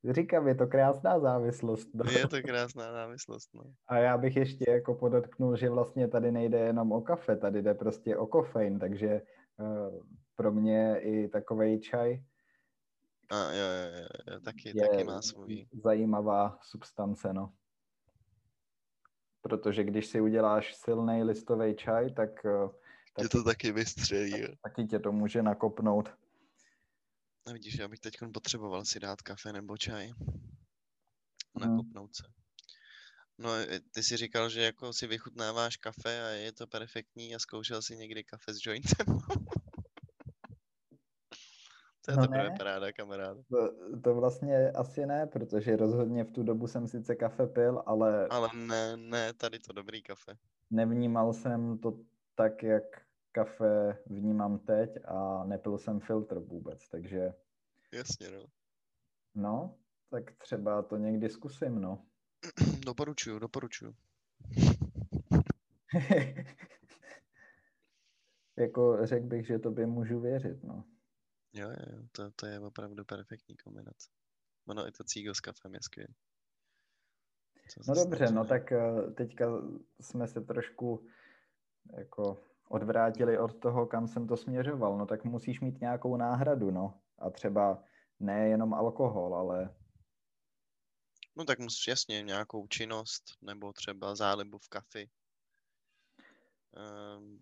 říkám, je to krásná závislost. No. Je to krásná závislost, no. A já bych ještě jako podotknul, že vlastně tady nejde jenom o kafe, tady jde prostě o kofein, takže uh, pro mě i takovej čaj a, jo, jo, jo, taky, je taky má svůj. Zajímavá substance, no. Protože když si uděláš silný listový čaj, tak... Tě to taky vystřelí. Taky tě to může nakopnout. A vidíš, já bych teď potřeboval si dát kafe nebo čaj. Nakopnout hmm. se. No ty si říkal, že jako si vychutnáváš kafe a je to perfektní a zkoušel si někdy kafe s jointem. To je no to ne. Paráda, kamarád. To, to vlastně asi ne, protože rozhodně v tu dobu jsem sice kafe pil, ale... Ale ne, ne, tady to dobrý kafe. Nevnímal jsem to tak, jak kafe vnímám teď a nepil jsem filtr vůbec, takže... Jasně, no. No, tak třeba to někdy zkusím, no. Doporučuju, doporučuju. Jako řekl bych, že tobě můžu věřit, no. Jo, jo, to, to je opravdu perfektní kombinace. Ono i to cígo s kafem je skvělý. No dobře, no tak teďka jsme se trošku jako odvrátili od toho, kam jsem to směřoval. No tak musíš mít nějakou náhradu, no. A třeba ne jenom alkohol, ale... No tak musíš jasně nějakou činnost, nebo třeba zálibu v kafi. Um,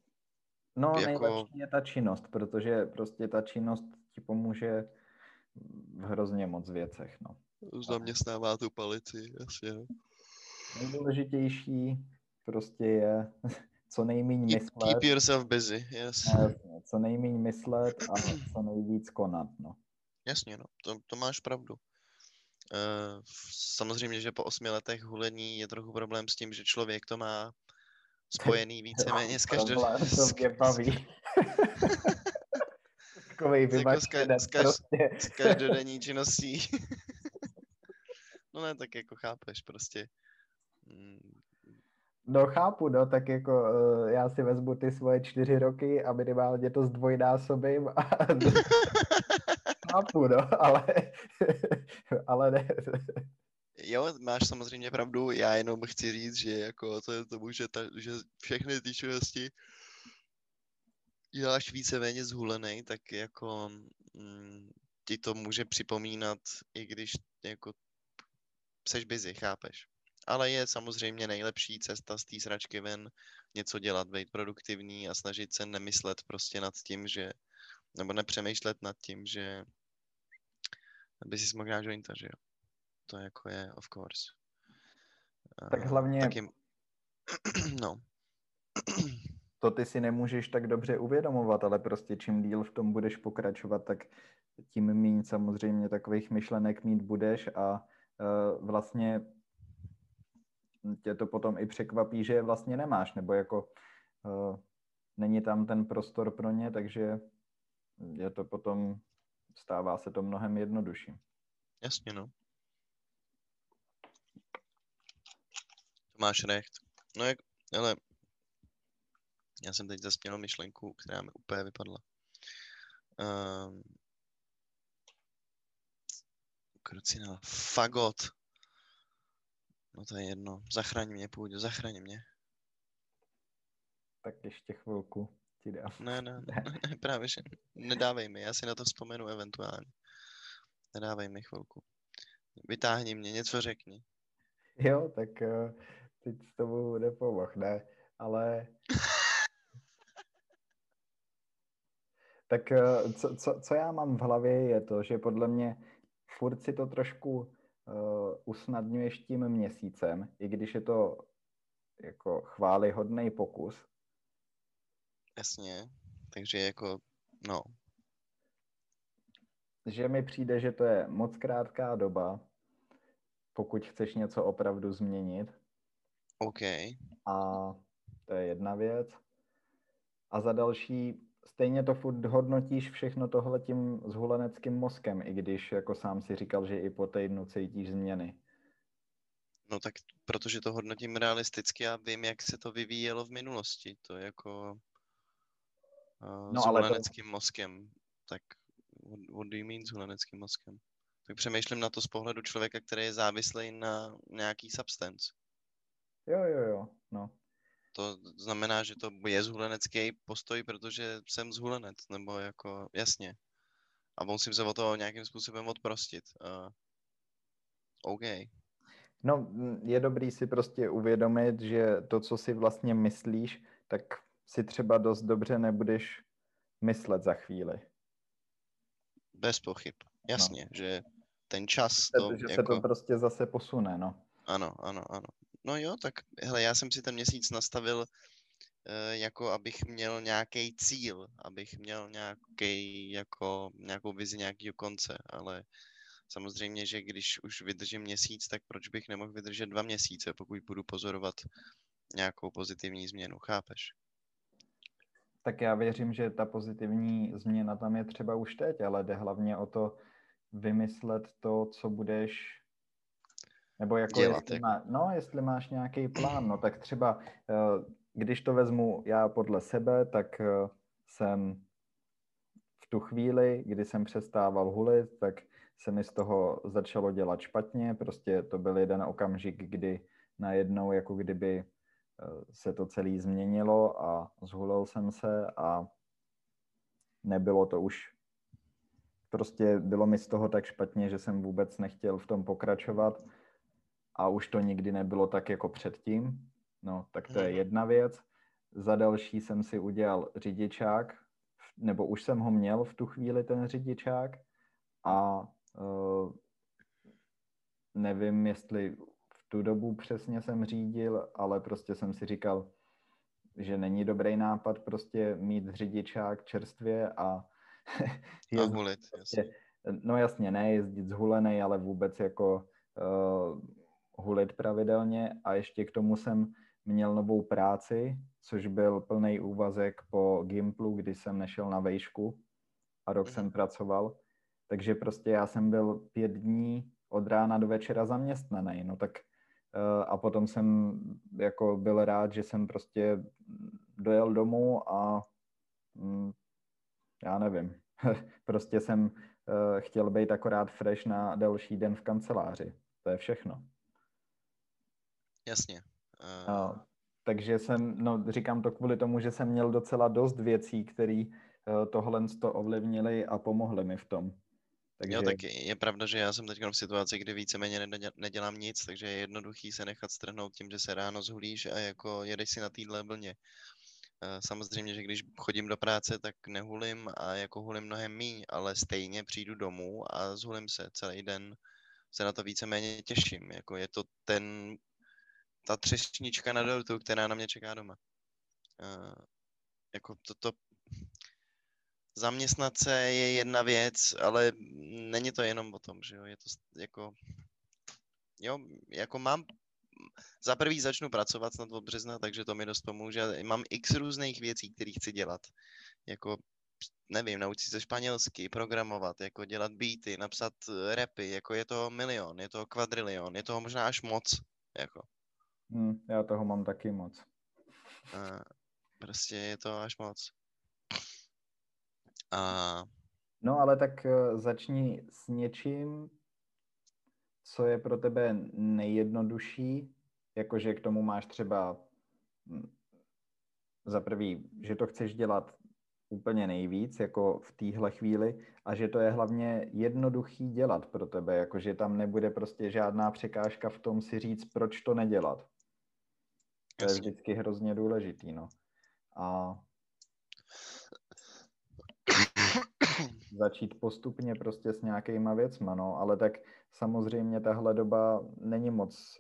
no jako... nejlepší je ta činnost, protože prostě ta činnost ti pomůže v hrozně moc věcech, no. Zaměstnává tu palici, jasně. Nejdůležitější prostě je co nejméně myslet. Keep yourself busy, yes. Jasně, co nejméně myslet a co nejvíc konat, no. Jasně, no, to, to máš pravdu. E, samozřejmě, že po osmi letech hulení je trochu problém s tím, že člověk to má spojený víceméně s každou... To mě baví. Takovej vymačenet prostě. S každodenní činností. No ne, tak jako chápeš prostě. No chápu, no, tak jako já si vezmu ty svoje čtyři roky a minimálně to zdvojnásobím a... Chápu, no, ale... ale ne... Jo, máš samozřejmě pravdu, já jenom chci říct, že jako to je tomu, že, ta, že všechny ty činnosti děláš víceméně zhulenej, tak jako mm, ti to může připomínat, i když jako seš busy, chápeš. Ale je samozřejmě nejlepší cesta z té sračky ven, něco dělat, být produktivní a snažit se nemyslet prostě nad tím, že, nebo nepřemýšlet nad tím, že by si mohl dát jointa, že jo. To jako je, of course. Tak hlavně... Taky... No. To ty si nemůžeš tak dobře uvědomovat, ale prostě čím díl v tom budeš pokračovat, tak tím míň samozřejmě takových myšlenek mít budeš a uh, vlastně tě to potom i překvapí, že je vlastně nemáš, nebo jako uh, není tam ten prostor pro ně, takže je to potom, stává se to mnohem jednodušší. Jasně, no. Máš recht. No jak, ale já jsem teď zase měl myšlenku, která mi úplně vypadla. Um, Krucina, fagot. No to je jedno. Zachraň mě, půjdu, zachraň mě. Tak ještě chvilku ti dám. Ne, ne, ne, ne, právě že nedávej mi, já si na to vzpomenu eventuálně. Nedávej mi chvilku. Vytáhni mě, něco řekni. Jo, tak... Uh... Teď s tobou nepomoh, ne, ale Tak co, co, co já mám v hlavě je to, že podle mě furt si to trošku uh, usnadňuješ tím měsícem, i když je to jako chvályhodný pokus. Jasně, takže jako, no. Že mi přijde, že to je moc krátká doba, pokud chceš něco opravdu změnit. OK. A to je jedna věc. A za další, stejně to furt hodnotíš všechno tohle tím zhuleneckým mozkem, i když jako sám si říkal, že i po týdnu cítíš změny. No tak, protože to hodnotím realisticky a vím, jak se to vyvíjelo v minulosti. To jako uh, no, zhuleneckým to... mozkem. Tak what do you mean zhuleneckým mozkem? Tak přemýšlím na to z pohledu člověka, který je závislý na nějaký substance. Jo, jo, jo, no. To znamená, že to je zhulenecký postoj, protože jsem zhulenec, nebo jako, jasně. A musím se o toho nějakým způsobem odprostit. Uh, OK. No, je dobrý si prostě uvědomit, že to, co si vlastně myslíš, tak si třeba dost dobře nebudeš myslet za chvíli. Bez pochyb. Jasně, no. Že ten čas... Že, to, že jako... se to prostě zase posune, no. Ano, ano, ano. No jo, tak hele, já jsem si ten měsíc nastavil e, jako, abych měl nějaký cíl, abych měl nějaký, jako, nějakou vizi nějakého konce, ale samozřejmě, že když už vydržím měsíc, tak proč bych nemohl vydržet dva měsíce, pokud budu pozorovat nějakou pozitivní změnu, chápeš? Tak já věřím, že ta pozitivní změna tam je třeba už teď, ale jde hlavně o to vymyslet to, co budeš... Nebo jako, jestli, má, no, jestli máš nějaký plán, no tak třeba, když to vezmu já podle sebe, tak jsem v tu chvíli, kdy jsem přestával hulit, tak se mi z toho začalo dělat špatně, prostě to byl jeden okamžik, kdy najednou, jako kdyby se to celý změnilo a zhulil jsem se a nebylo to už... Prostě bylo mi z toho tak špatně, že jsem vůbec nechtěl v tom pokračovat. A už to nikdy nebylo tak jako předtím. No, tak to je jedna věc. Za další jsem si udělal řidičák, nebo už jsem ho měl v tu chvíli, ten řidičák. A uh, nevím, jestli v tu dobu přesně jsem řídil, ale prostě jsem si říkal, že není dobrý nápad prostě mít řidičák čerstvě a... a hulit, jasně. No jasně, ne jezdit zhulenej, ale vůbec jako... Uh, hulit pravidelně a ještě k tomu jsem měl novou práci, což byl plný úvazek po Gimplu, kdy jsem nešel na vejšku a rok mm. jsem pracoval, takže prostě já jsem byl pět dní od rána do večera zaměstnaný, no tak a potom jsem jako byl rád, že jsem prostě dojel domů a mm, já nevím, prostě jsem chtěl být akorát fresh na další den v kanceláři, to je všechno. Jasně. Uh... No, takže jsem, no říkám to kvůli tomu, že jsem měl docela dost věcí, které uh, tohle to ovlivnily a pomohly mi v tom. Takže... Jo, tak je pravda, že já jsem teď v situaci, kdy víceméně nedělám nic, takže je jednoduchý se nechat strhnout tím, že se ráno zhulíš a jako jedeš si na týhle vlně. Uh, samozřejmě, že když chodím do práce, tak nehulím a jako hulím mnohem míň, ale stejně přijdu domů a zhulím se celý den, se na to víceméně těším. Jako je to ten... ta třešnička na dortu, která na mě čeká doma. Uh, jako toto... Zaměstnat se je jedna věc, ale není to jenom o tom, že jo, je to jako... Jo, jako mám... Za prvý začnu pracovat snad od března, takže to mi dost pomůže. Mám x různých věcí, které chci dělat. Jako, nevím, naučit se španělsky, programovat, jako dělat beaty, napsat rapy, jako je toho milion, je toho kvadrilion, je toho možná až moc, jako... Hmm, já toho mám taky moc. A prostě je to až moc. A... No ale tak začni s něčím, co je pro tebe nejjednodušší, jakože k tomu máš třeba za prvý, že to chceš dělat úplně nejvíc, jako v téhle chvíli, a že to je hlavně jednoduchý dělat pro tebe, jakože tam nebude prostě žádná překážka v tom si říct, proč to nedělat. To je vždycky hrozně důležitý, no. A začít postupně prostě s nějakýma věcma, no, ale tak samozřejmě tahle doba není moc,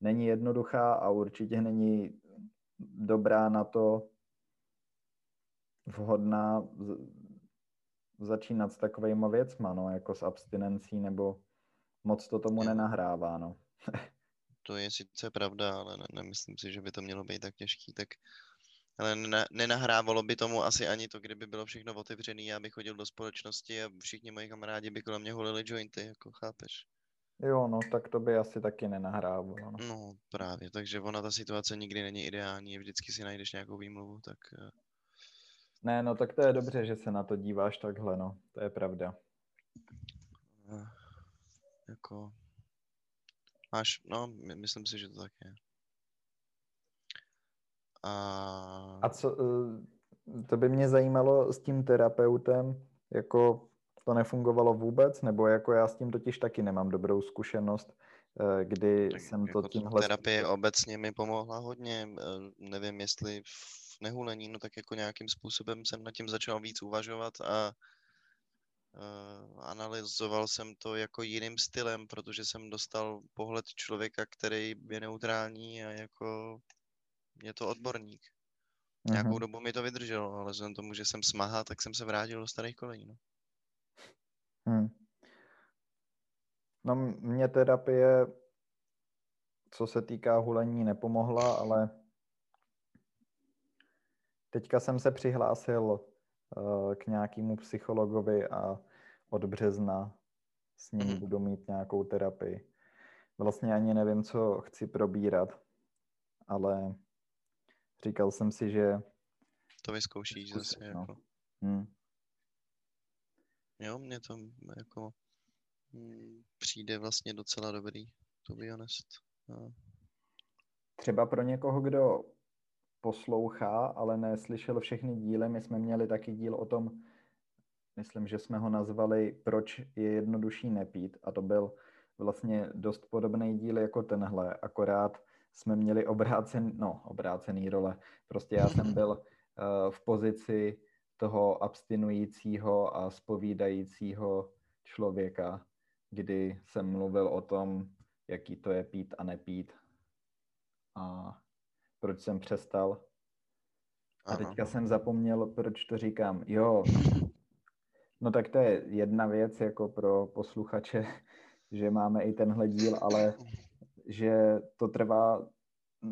není jednoduchá a určitě není dobrá na to, vhodná začínat s takovejma věcma, no, jako s abstinencí, nebo moc to tomu nenahrává, no. To je sice pravda, ale ne, nemyslím si, že by to mělo být tak těžký, tak ale ne, nenahrávalo by tomu asi ani to, kdyby bylo všechno otevřené, já bych chodil do společnosti a všichni moji kamarádi by kolem mě holili jointy, jako chápeš? Jo, no, tak to by asi taky nenahrávalo. No, no právě, takže ona, ta situace nikdy není ideální, vždycky si najdeš nějakou výmluvu, tak... Ne, no, tak to je dobře, že se na to díváš takhle, no, to je pravda. No, jako... Máš, no, myslím si, že to tak je. A... A co, to by mě zajímalo s tím terapeutem, jako to nefungovalo vůbec, nebo jako já s tím totiž taky nemám dobrou zkušenost, kdy tak jsem jako to tímhle... Terapie obecně mi pomohla hodně, nevím, jestli v nehulení, no tak jako nějakým způsobem jsem nad tím začal víc uvažovat a analyzoval jsem to jako jiným stylem, protože jsem dostal pohled člověka, který je neutrální a jako je to odborník. Aha. Nějakou dobu mi to vydrželo, ale vzhledem tomu, že jsem smaha, tak jsem se vrátil do starých kolejí. No, hmm. no mě terapie, co se týká hulení, nepomohla, ale teďka jsem se přihlásil k nějakému psychologovi a od března s ním mm. budu mít nějakou terapii. Vlastně ani nevím, co chci probírat, ale říkal jsem si, že... To vyzkoušíš zase, no. Jako... Mm. Jo, mně to jako přijde vlastně docela dobrý, to be honest. No. Třeba pro někoho, kdo poslouchá, ale neslyšel všechny díly. My jsme měli taky díl o tom, myslím, že jsme ho nazvali Proč je jednodušší nepít, a to byl vlastně dost podobný díl jako tenhle, akorát jsme měli obrácený, no, obrácený role. Prostě já jsem byl uh, v pozici toho abstinujícího a zpovídajícího člověka, kdy jsem mluvil o tom, jaký to je pít a nepít. A proč jsem přestal. A teďka Aha. jsem zapomněl, proč to říkám. Jo, no tak to je jedna věc jako pro posluchače, že máme i tenhle díl, ale že to trvá,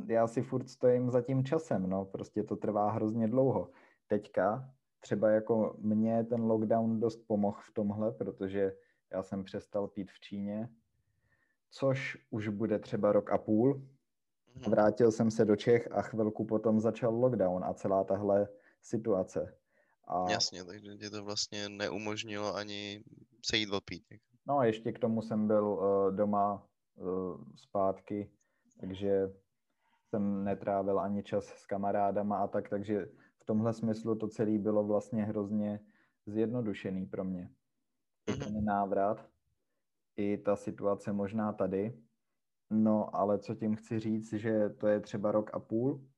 já si furt stojím za tím časem, no, prostě to trvá hrozně dlouho. Teďka třeba jako mně ten lockdown dost pomohl v tomhle, protože já jsem přestal pít v Číně, což už bude třeba rok a půl. Vrátil jsem se do Čech a chvilku potom začal lockdown a celá tahle situace. A... Jasně, takže tě to vlastně neumožnilo ani se jít opít. No a ještě k tomu jsem byl uh, doma uh, zpátky, takže jsem netrávil ani čas s kamarádama a tak, takže v tomhle smyslu to celé bylo vlastně hrozně zjednodušený pro mě. I ten návrat, i ta situace možná tady. No, ale co tím chci říct, že to je třeba rok a půl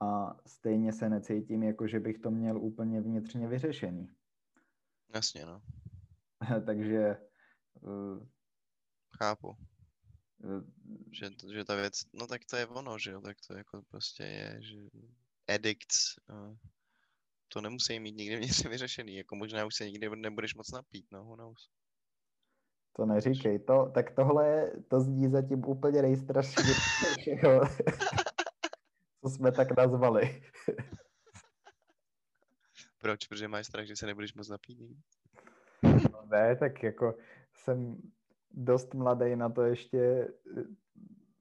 a stejně se necítím, jako že bych to měl úplně vnitřně vyřešený. Jasně, no. Takže... Uh, Chápu. Uh, že, že ta věc, no tak to je ono, že jo, tak to jako prostě je, že addicts, uh, to nemusí mít nikdy vnitřně vyřešený, jako možná už se nikdy nebudeš moc napít, no, who knows. To neříkej, to, tak tohle, to zdí zatím úplně nejstrašnější, co jsme tak nazvali. Proč? Protože máš strach, že se nebudeš moc napít? No ne, tak jako jsem dost mladý na to ještě.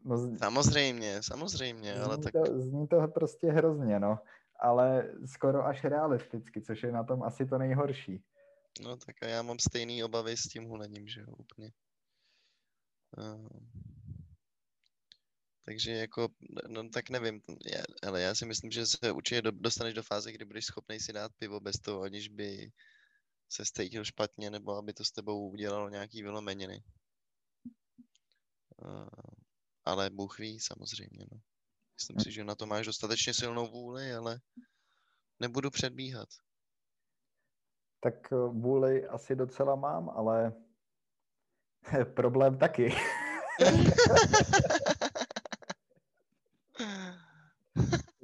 No z... Samozřejmě, samozřejmě, zní ale to, tak... Zní to prostě hrozně, no, ale skoro až realisticky, což je na tom asi to nejhorší. No tak a já mám stejný obavy s tím hulením, že jo, úplně. Uh, takže jako, no tak nevím, já, ale já si myslím, že se určitě do, dostaneš do fáze, kdy budeš schopnej si dát pivo bez toho, aniž by se cítil špatně, nebo aby to s tebou udělalo nějaký vylomeniny. Uh, ale Bůh ví, samozřejmě, no. Myslím si, že na to máš dostatečně silnou vůli, ale nebudu předbíhat. Tak vůli asi docela mám, ale problém taky.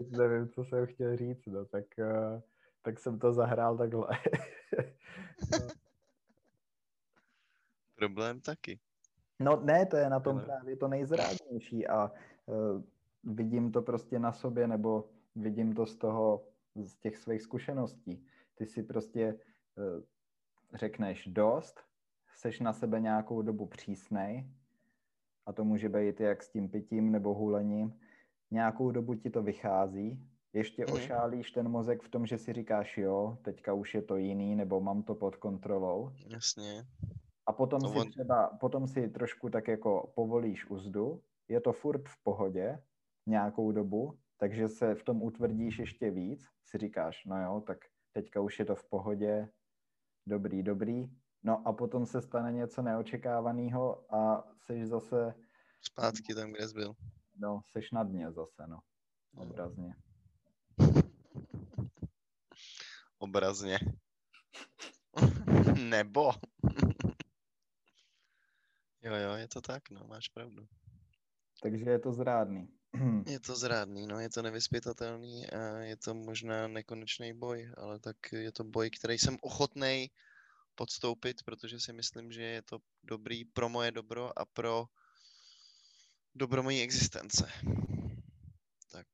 Nevím, co jsem chtěl říct, no, tak, tak jsem to zahrál takhle. No. Problém taky. No ne, to je na tom právě to nejzrádnější a uh, vidím to prostě na sobě, nebo vidím to z toho, z těch svých zkušeností. Ty si prostě uh, řekneš dost, seš na sebe nějakou dobu přísnej a to může být jak s tím pitím nebo hulením. Nějakou dobu ti to vychází, ještě mm. ošálíš ten mozek v tom, že si říkáš jo, teďka už je to jiný, nebo mám to pod kontrolou. Jasně. A potom no, si třeba, potom si trošku tak jako povolíš uzdu, je to furt v pohodě nějakou dobu, takže se v tom utvrdíš ještě víc, si říkáš, no jo, tak teďka už je to v pohodě, dobrý, dobrý, no a potom se stane něco neočekávaného a jsi zase... Zpátky tam, kde jsi byl. No, seš na dně zase, no. Obrazně. Obrazně. Nebo... Jo, jo, je to tak, no, máš pravdu. Takže je to zrádný. Je to zrádný, no, je to nevyzpytatelný a je to možná nekonečný boj, ale tak je to boj, který jsem ochotnej podstoupit, protože si myslím, že je to dobrý pro moje dobro a pro dobro mojí existence. Tak...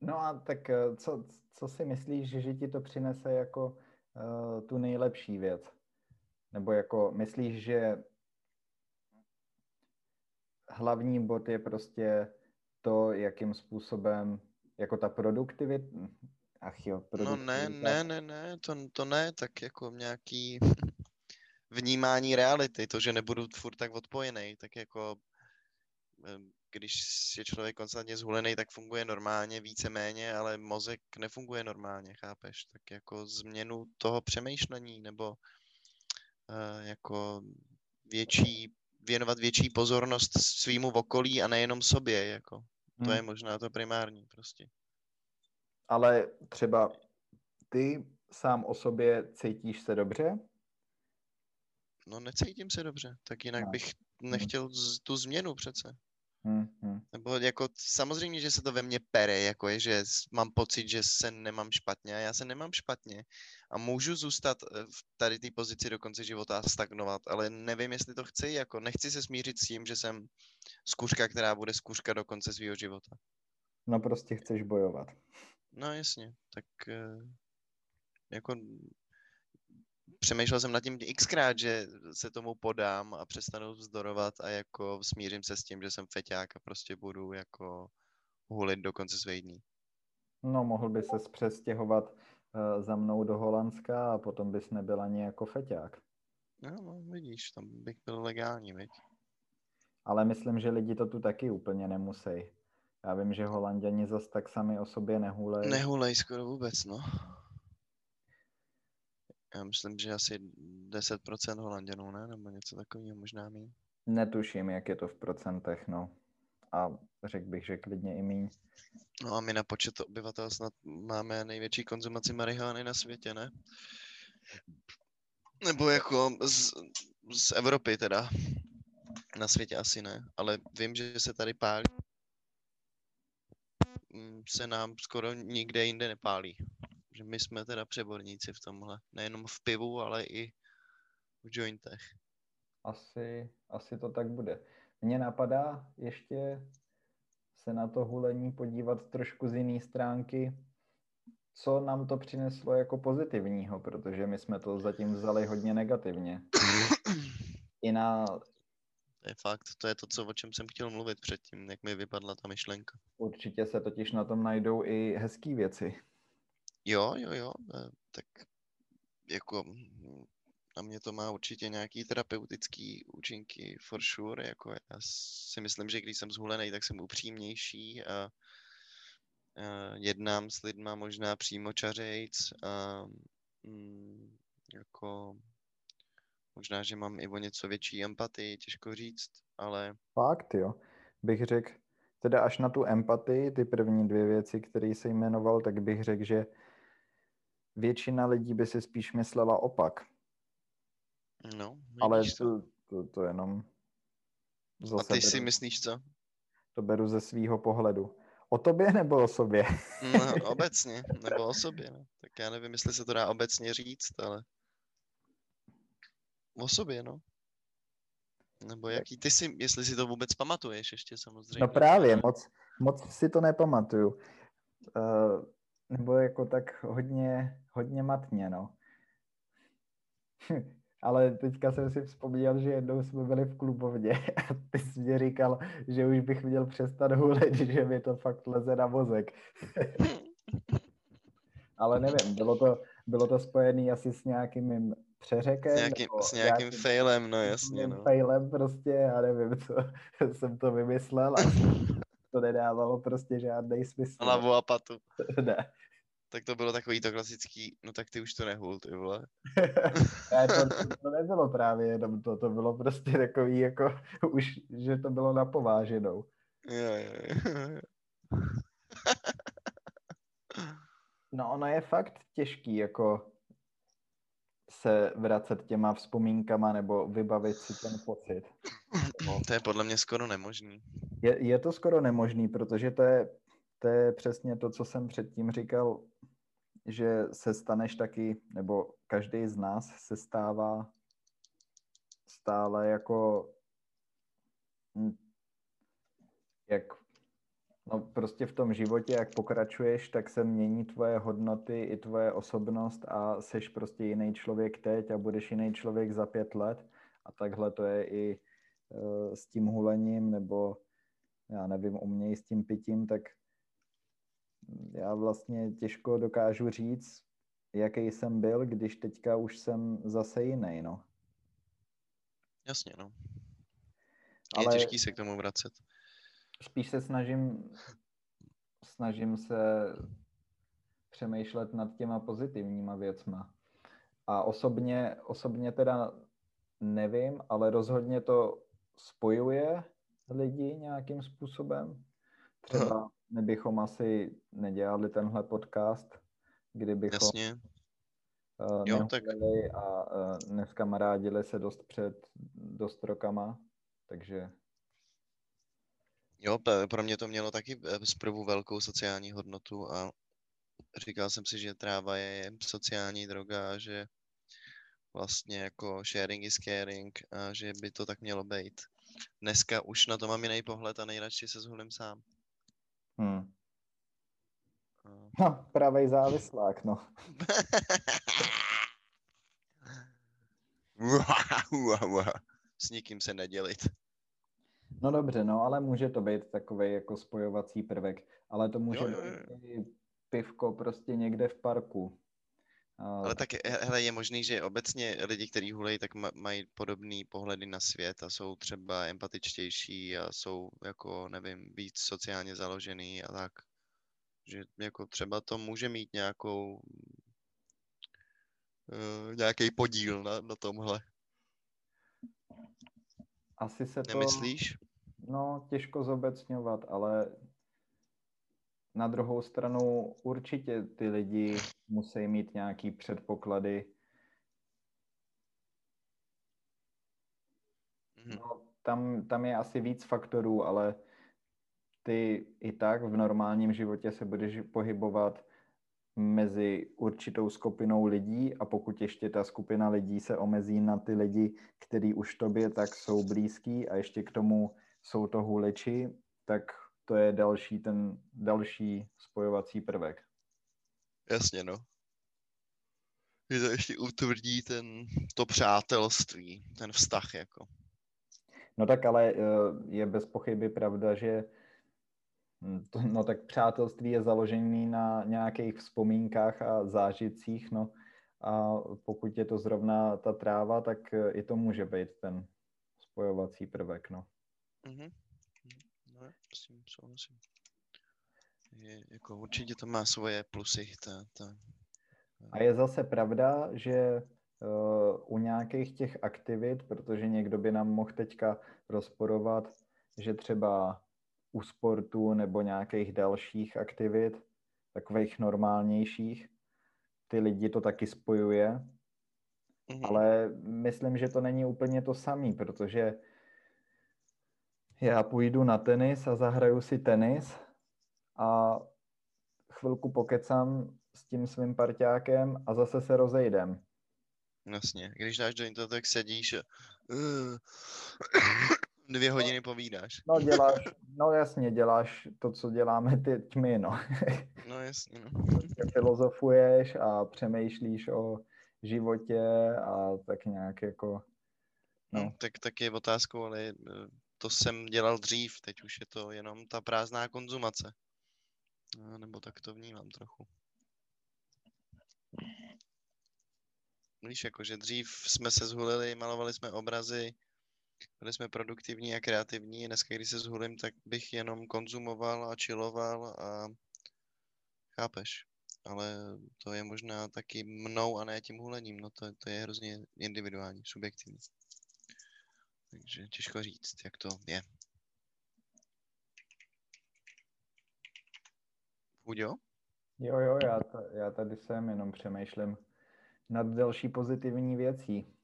No a tak co, co si myslíš, že ti to přinese jako uh, tu nejlepší věc? Nebo jako myslíš, že hlavní bod je prostě to, jakým způsobem, jako ta produktivita. Ach jo, produktivita. No ne, ne, ne, ne, to, to ne, tak jako nějaký vnímání reality, to, že nebudu furt tak odpojený, tak jako když je člověk konstantně zhulený, tak funguje normálně, víceméně, ale mozek nefunguje normálně, chápeš? Tak jako změnu toho přemýšlení, nebo uh, jako větší věnovat větší pozornost svýmu okolí a nejenom sobě, jako. To hmm. je možná to primární prostě. Ale třeba ty sám o sobě cítíš se dobře? No necítím se dobře, tak jinak no. bych nechtěl hmm. z, tu změnu přece. Hmm. Hmm. Nebo jako samozřejmě, že se to ve mně pere, jako je, že mám pocit, že se nemám špatně a já se nemám špatně. A můžu zůstat v tady té pozici do konce života a stagnovat, ale nevím, jestli to chci, jako nechci se smířit s tím, že jsem zkouška, která bude zkouška do konce svého života. No prostě chceš bojovat. No jasně, tak jako přemýšlel jsem nad tím xkrát, že se tomu podám a přestanu vzdorovat a jako smířím se s tím, že jsem feťák a prostě budu jako hulit do konce svých dní. No mohl by ses přestěhovat za mnou do Holandska a potom bys nebyl ani jako feťák. No, no vidíš, tam bych byl legální, viď? Ale myslím, že lidi to tu taky úplně nemusí. Já vím, že Holanděni zas tak sami o sobě nehulej. Nehulej skoro vůbec, no. Já myslím, že asi deset procent Holanděnů, ne? Nebo něco takového možná míň. Netuším, jak je to v procentech, no. A řekl bych, že klidně i míň. No a my na počet obyvatel snad máme největší konzumaci marihuany na světě, ne? Nebo jako z, z Evropy teda. Na světě asi ne, ale vím, že se tady pálí. Se nám skoro nikde jinde nepálí. Že my jsme teda přeborníci v tomhle. Nejenom v pivu, ale i v jointech. Asi, asi to tak bude. Mně napadá ještě se na to hulení podívat trošku z jiné stránky, co nám to přineslo jako pozitivního, protože my jsme to zatím vzali hodně negativně. I na... To je fakt, to je to, co, o čem jsem chtěl mluvit předtím, jak mi vypadla ta myšlenka. Určitě se totiž na tom najdou i hezký věci. Jo, jo, jo, tak jako na mě to má určitě nějaký terapeutický účinky for sure, jako já si myslím, že když jsem zhulenej, tak jsem upřímnější a, a jednám s lidma možná přímočařejc a mm, jako možná, že mám i o něco větší empatii, těžko říct, ale... Fakt jo, bych řekl, teda až na tu empatii, ty první dvě věci, které jsi jmenoval, tak bych řekl, že většina lidí by si spíš myslela opak. No, vidíš. Ale to, to, to jenom... Zase a ty beru, si myslíš co? To beru ze svýho pohledu. O tobě nebo o sobě? No, obecně, nebo o sobě. No. Tak já nevím, jestli se to dá obecně říct, ale... O sobě, no. Nebo jaký ty si, jestli si to vůbec pamatuješ ještě samozřejmě. No právě, moc, moc si to nepamatuju. Uh, nebo jako tak hodně, hodně matně, no. Ale teďka jsem si vzpomněl, že jednou jsme byli v klubovně a ty jsi mi říkal, že už bych měl přestat hulit, že mi to fakt leze na mozek. Ale nevím, bylo to, bylo to spojené asi s nějakým mým přeřekem. S nějakým, s nějakým, nějakým failem, no jasně. No. Failem prostě, já nevím, co jsem to vymyslel a to nedávalo prostě žádnej smysl. Hlavu a patu. Ne. Tak to bylo takový to klasický, no tak ty už to nehul, ty vole. Ne, to, to nebylo právě jenom to, to bylo prostě takový jako, už, že to bylo napováženou. Jo, jo, jo. No ono je fakt těžký, jako se vracet těma vzpomínkama nebo vybavit si ten pocit. No, to je podle mě skoro nemožný. Je, je to skoro nemožný, protože to je, to je přesně to, co jsem předtím říkal, že se staneš taky, nebo každý z nás se stává stále jako jak no prostě v tom životě, jak pokračuješ, tak se mění tvoje hodnoty i tvoje osobnost a seš prostě jiný člověk teď a budeš jiný člověk za pět let a takhle to je i e, s tím hulením nebo já nevím, u mě i s tím pitím, tak já vlastně těžko dokážu říct, jaký jsem byl, když teďka už jsem zase jiný, no. Jasně, no. Je ale těžký se k tomu vracet. Spíš se snažím, snažím se přemýšlet nad těma pozitivníma věcma. A osobně, osobně teda nevím, ale rozhodně to spojuje lidi nějakým způsobem. Třeba my bychom asi nedělali tenhle podcast, kdybychom Jasně. nehodili a neskamarádili se dost před dost rokama, takže... Jo, pro mě to mělo taky zprvu velkou sociální hodnotu a říkal jsem si, že tráva je sociální droga a že vlastně jako sharing is caring a že by to tak mělo být. Dneska už na to mám jiný pohled a nejradši se zhulím sám. Hmm. No, pravej závislák, no. S nikým se nedělit. No dobře, no, ale může to být takovej jako spojovací prvek, ale to může jo, jo, jo. být pivko prostě někde v parku. Ale tak hele, je možný, že obecně lidi, kteří hulejí, tak mají podobný pohledy na svět a jsou třeba empatičtější a jsou jako, nevím, víc sociálně založený a tak. Že jako třeba to může mít nějakou, uh, nějaký podíl na, na tomhle. Asi se to... Nemyslíš? No, těžko zobecňovat, ale na druhou stranu určitě ty lidi musí mít nějaký předpoklady. No, tam, tam je asi víc faktorů, ale ty i tak v normálním životě se budeš pohybovat mezi určitou skupinou lidí a pokud ještě ta skupina lidí se omezí na ty lidi, který už tobě tak jsou blízký a ještě k tomu jsou to huliči, tak to je další ten další spojovací prvek. Jasně, no. Je to ještě utvrdí ten, to přátelství, ten vztah jako. No tak ale je bez pochyby pravda, že no tak přátelství je založené na nějakých vzpomínkách a zážitcích, no a pokud je to zrovna ta tráva, tak i to může být ten spojovací prvek, no. Mhm. No, prosím, souhlasím. Je, jako určitě to má svoje plusy. Ta, ta... A je zase pravda, že uh, u nějakých těch aktivit, protože někdo by nám mohl teďka rozporovat, že třeba u sportu nebo nějakých dalších aktivit, takových normálnějších, ty lidi to taky spojuje, mm-hmm. ale myslím, že to není úplně to samé, protože já půjdu na tenis a zahraju si tenis a chvilku pokecám s tím svým parťákem a zase se rozejdem. Jasně, když dáš do internetu, tak sedíš a dvě hodiny povídáš. No děláš, no jasně, děláš to, co děláme teď my, no. No jasně, no. Filozofuješ a přemýšlíš o životě a tak nějak jako, no. no tak, tak je otázkou, ale to jsem dělal dřív, teď už je to jenom ta prázdná konzumace. Nebo tak to vnímám trochu. Víš, jakože dřív jsme se zhulili, malovali jsme obrazy, byli jsme produktivní a kreativní. Dneska, když se zhulím, tak bych jenom konzumoval a chilloval a chápeš. Ale to je možná taky mnou a ne tím hulením. No to, to je hrozně individuální, subjektivní. Takže těžko říct, jak to je. Uděl? Jo, jo, já, t- já tady jsem, jenom přemýšlím nad další pozitivní věcí.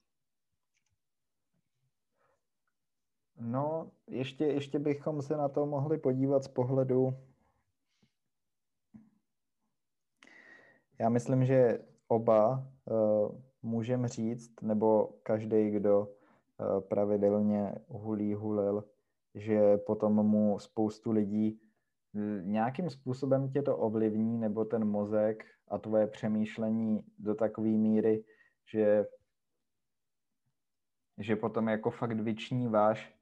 No, ještě, ještě bychom se na to mohli podívat z pohledu. Já myslím, že oba uh, můžeme říct, nebo každý, kdo uh, pravidelně hulí, hulil, že potom mu spoustu lidí nějakým způsobem tě to ovlivní, nebo ten mozek a tvoje přemýšlení do takové míry, že, že potom jako fakt vyčníváš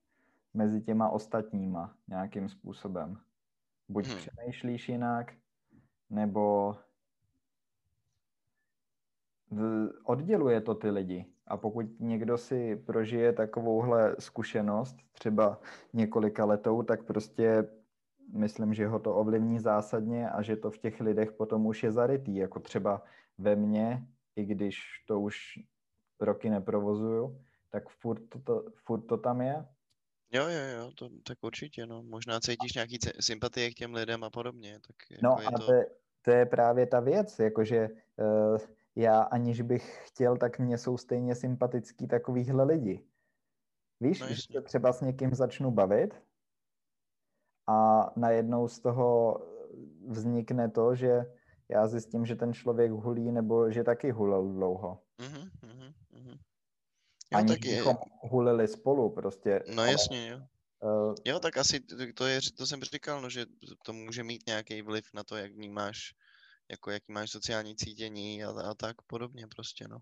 mezi těma ostatníma nějakým způsobem. Buď hmm. přemýšlíš jinak, nebo odděluje to ty lidi. A pokud někdo si prožije takovouhle zkušenost, třeba několika letou, tak prostě myslím, že ho to ovlivní zásadně a že to v těch lidech potom už je zarytý, jako třeba ve mně, i když to už roky neprovozuju, tak furt to, to, furt to tam je. Jo, jo, jo, to, tak určitě, no. Možná cítíš nějaký c- sympatie k těm lidem a podobně. Tak jako no je a to... To, je, to je právě ta věc, jakože uh, já aniž bych chtěl, tak mě jsou stejně sympatický takovýhle lidi. Víš, no, že třeba s někým začnu bavit, a najednou z toho vznikne to, že já zjistím, že ten člověk hulí nebo že taky hulel dlouho. Mm-hmm, mm-hmm. Jo, aniž bychom hulili spolu prostě. No ale, jasně, jo. Uh, jo, tak asi to, je, to jsem říkal, no, že to může mít nějaký vliv na to, jak vnímáš, jako jaký máš sociální cítění a, a tak podobně prostě, no.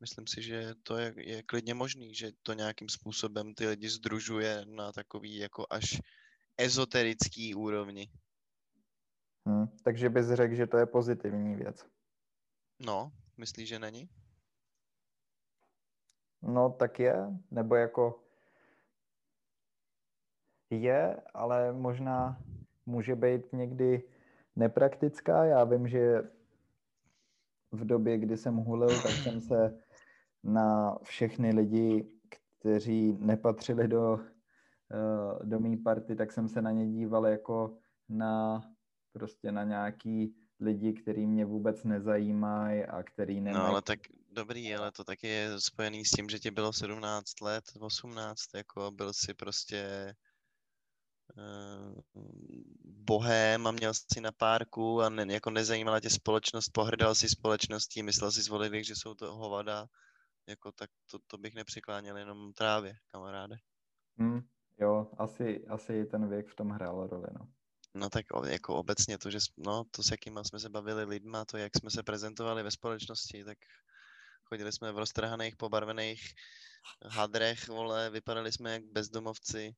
Myslím si, že to je, je klidně možný, že to nějakým způsobem ty lidi sdružuje na takový jako až ezoterický úrovni. Hmm, takže bys řekl, že to je pozitivní věc. No, myslíš, že není? No, tak je, nebo jako je, ale možná může být někdy nepraktická. Já vím, že v době, kdy jsem hulil, tak jsem se na všechny lidi, kteří nepatřili do do mý party, tak jsem se na ně díval jako na prostě na nějaký lidi, který mě vůbec nezajímají a který nemají. No ale tak dobrý, ale to taky je spojený s tím, že ti bylo sedmnáct let, osmnáct, jako byl si prostě uh, bohém a měl jsi na párku a ne, jako nezajímala tě společnost, pohrdal si společností, myslel si z volivých, že jsou to hovada, jako tak to, to bych nepřikláněl jenom trávě, kamaráde. Hmm. Jo, asi, asi ten věk v tom hrál roli, no. No tak jako obecně to, že no, to s jakýma jsme se bavili lidma, to jak jsme se prezentovali ve společnosti, tak chodili jsme v roztrhaných, pobarvených hadrech, vole, vypadali jsme jak bezdomovci.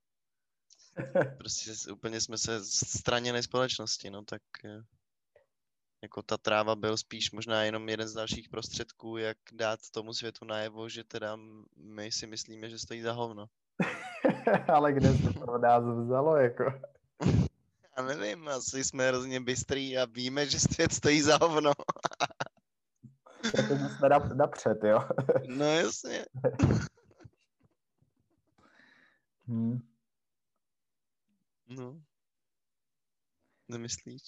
Prostě úplně jsme se stranili společnosti, no tak jako ta tráva byl spíš možná jenom jeden z dalších prostředků, jak dát tomu světu najevo, že teda my si myslíme, že stojí za hovno. Ale kde se to nás vzalo, jako? Já nevím, asi jsme hrozně bystrý a víme, že svět stojí za hovno. Takže jsme napřed, jo? No jasně. Hmm. No. Nemyslíš?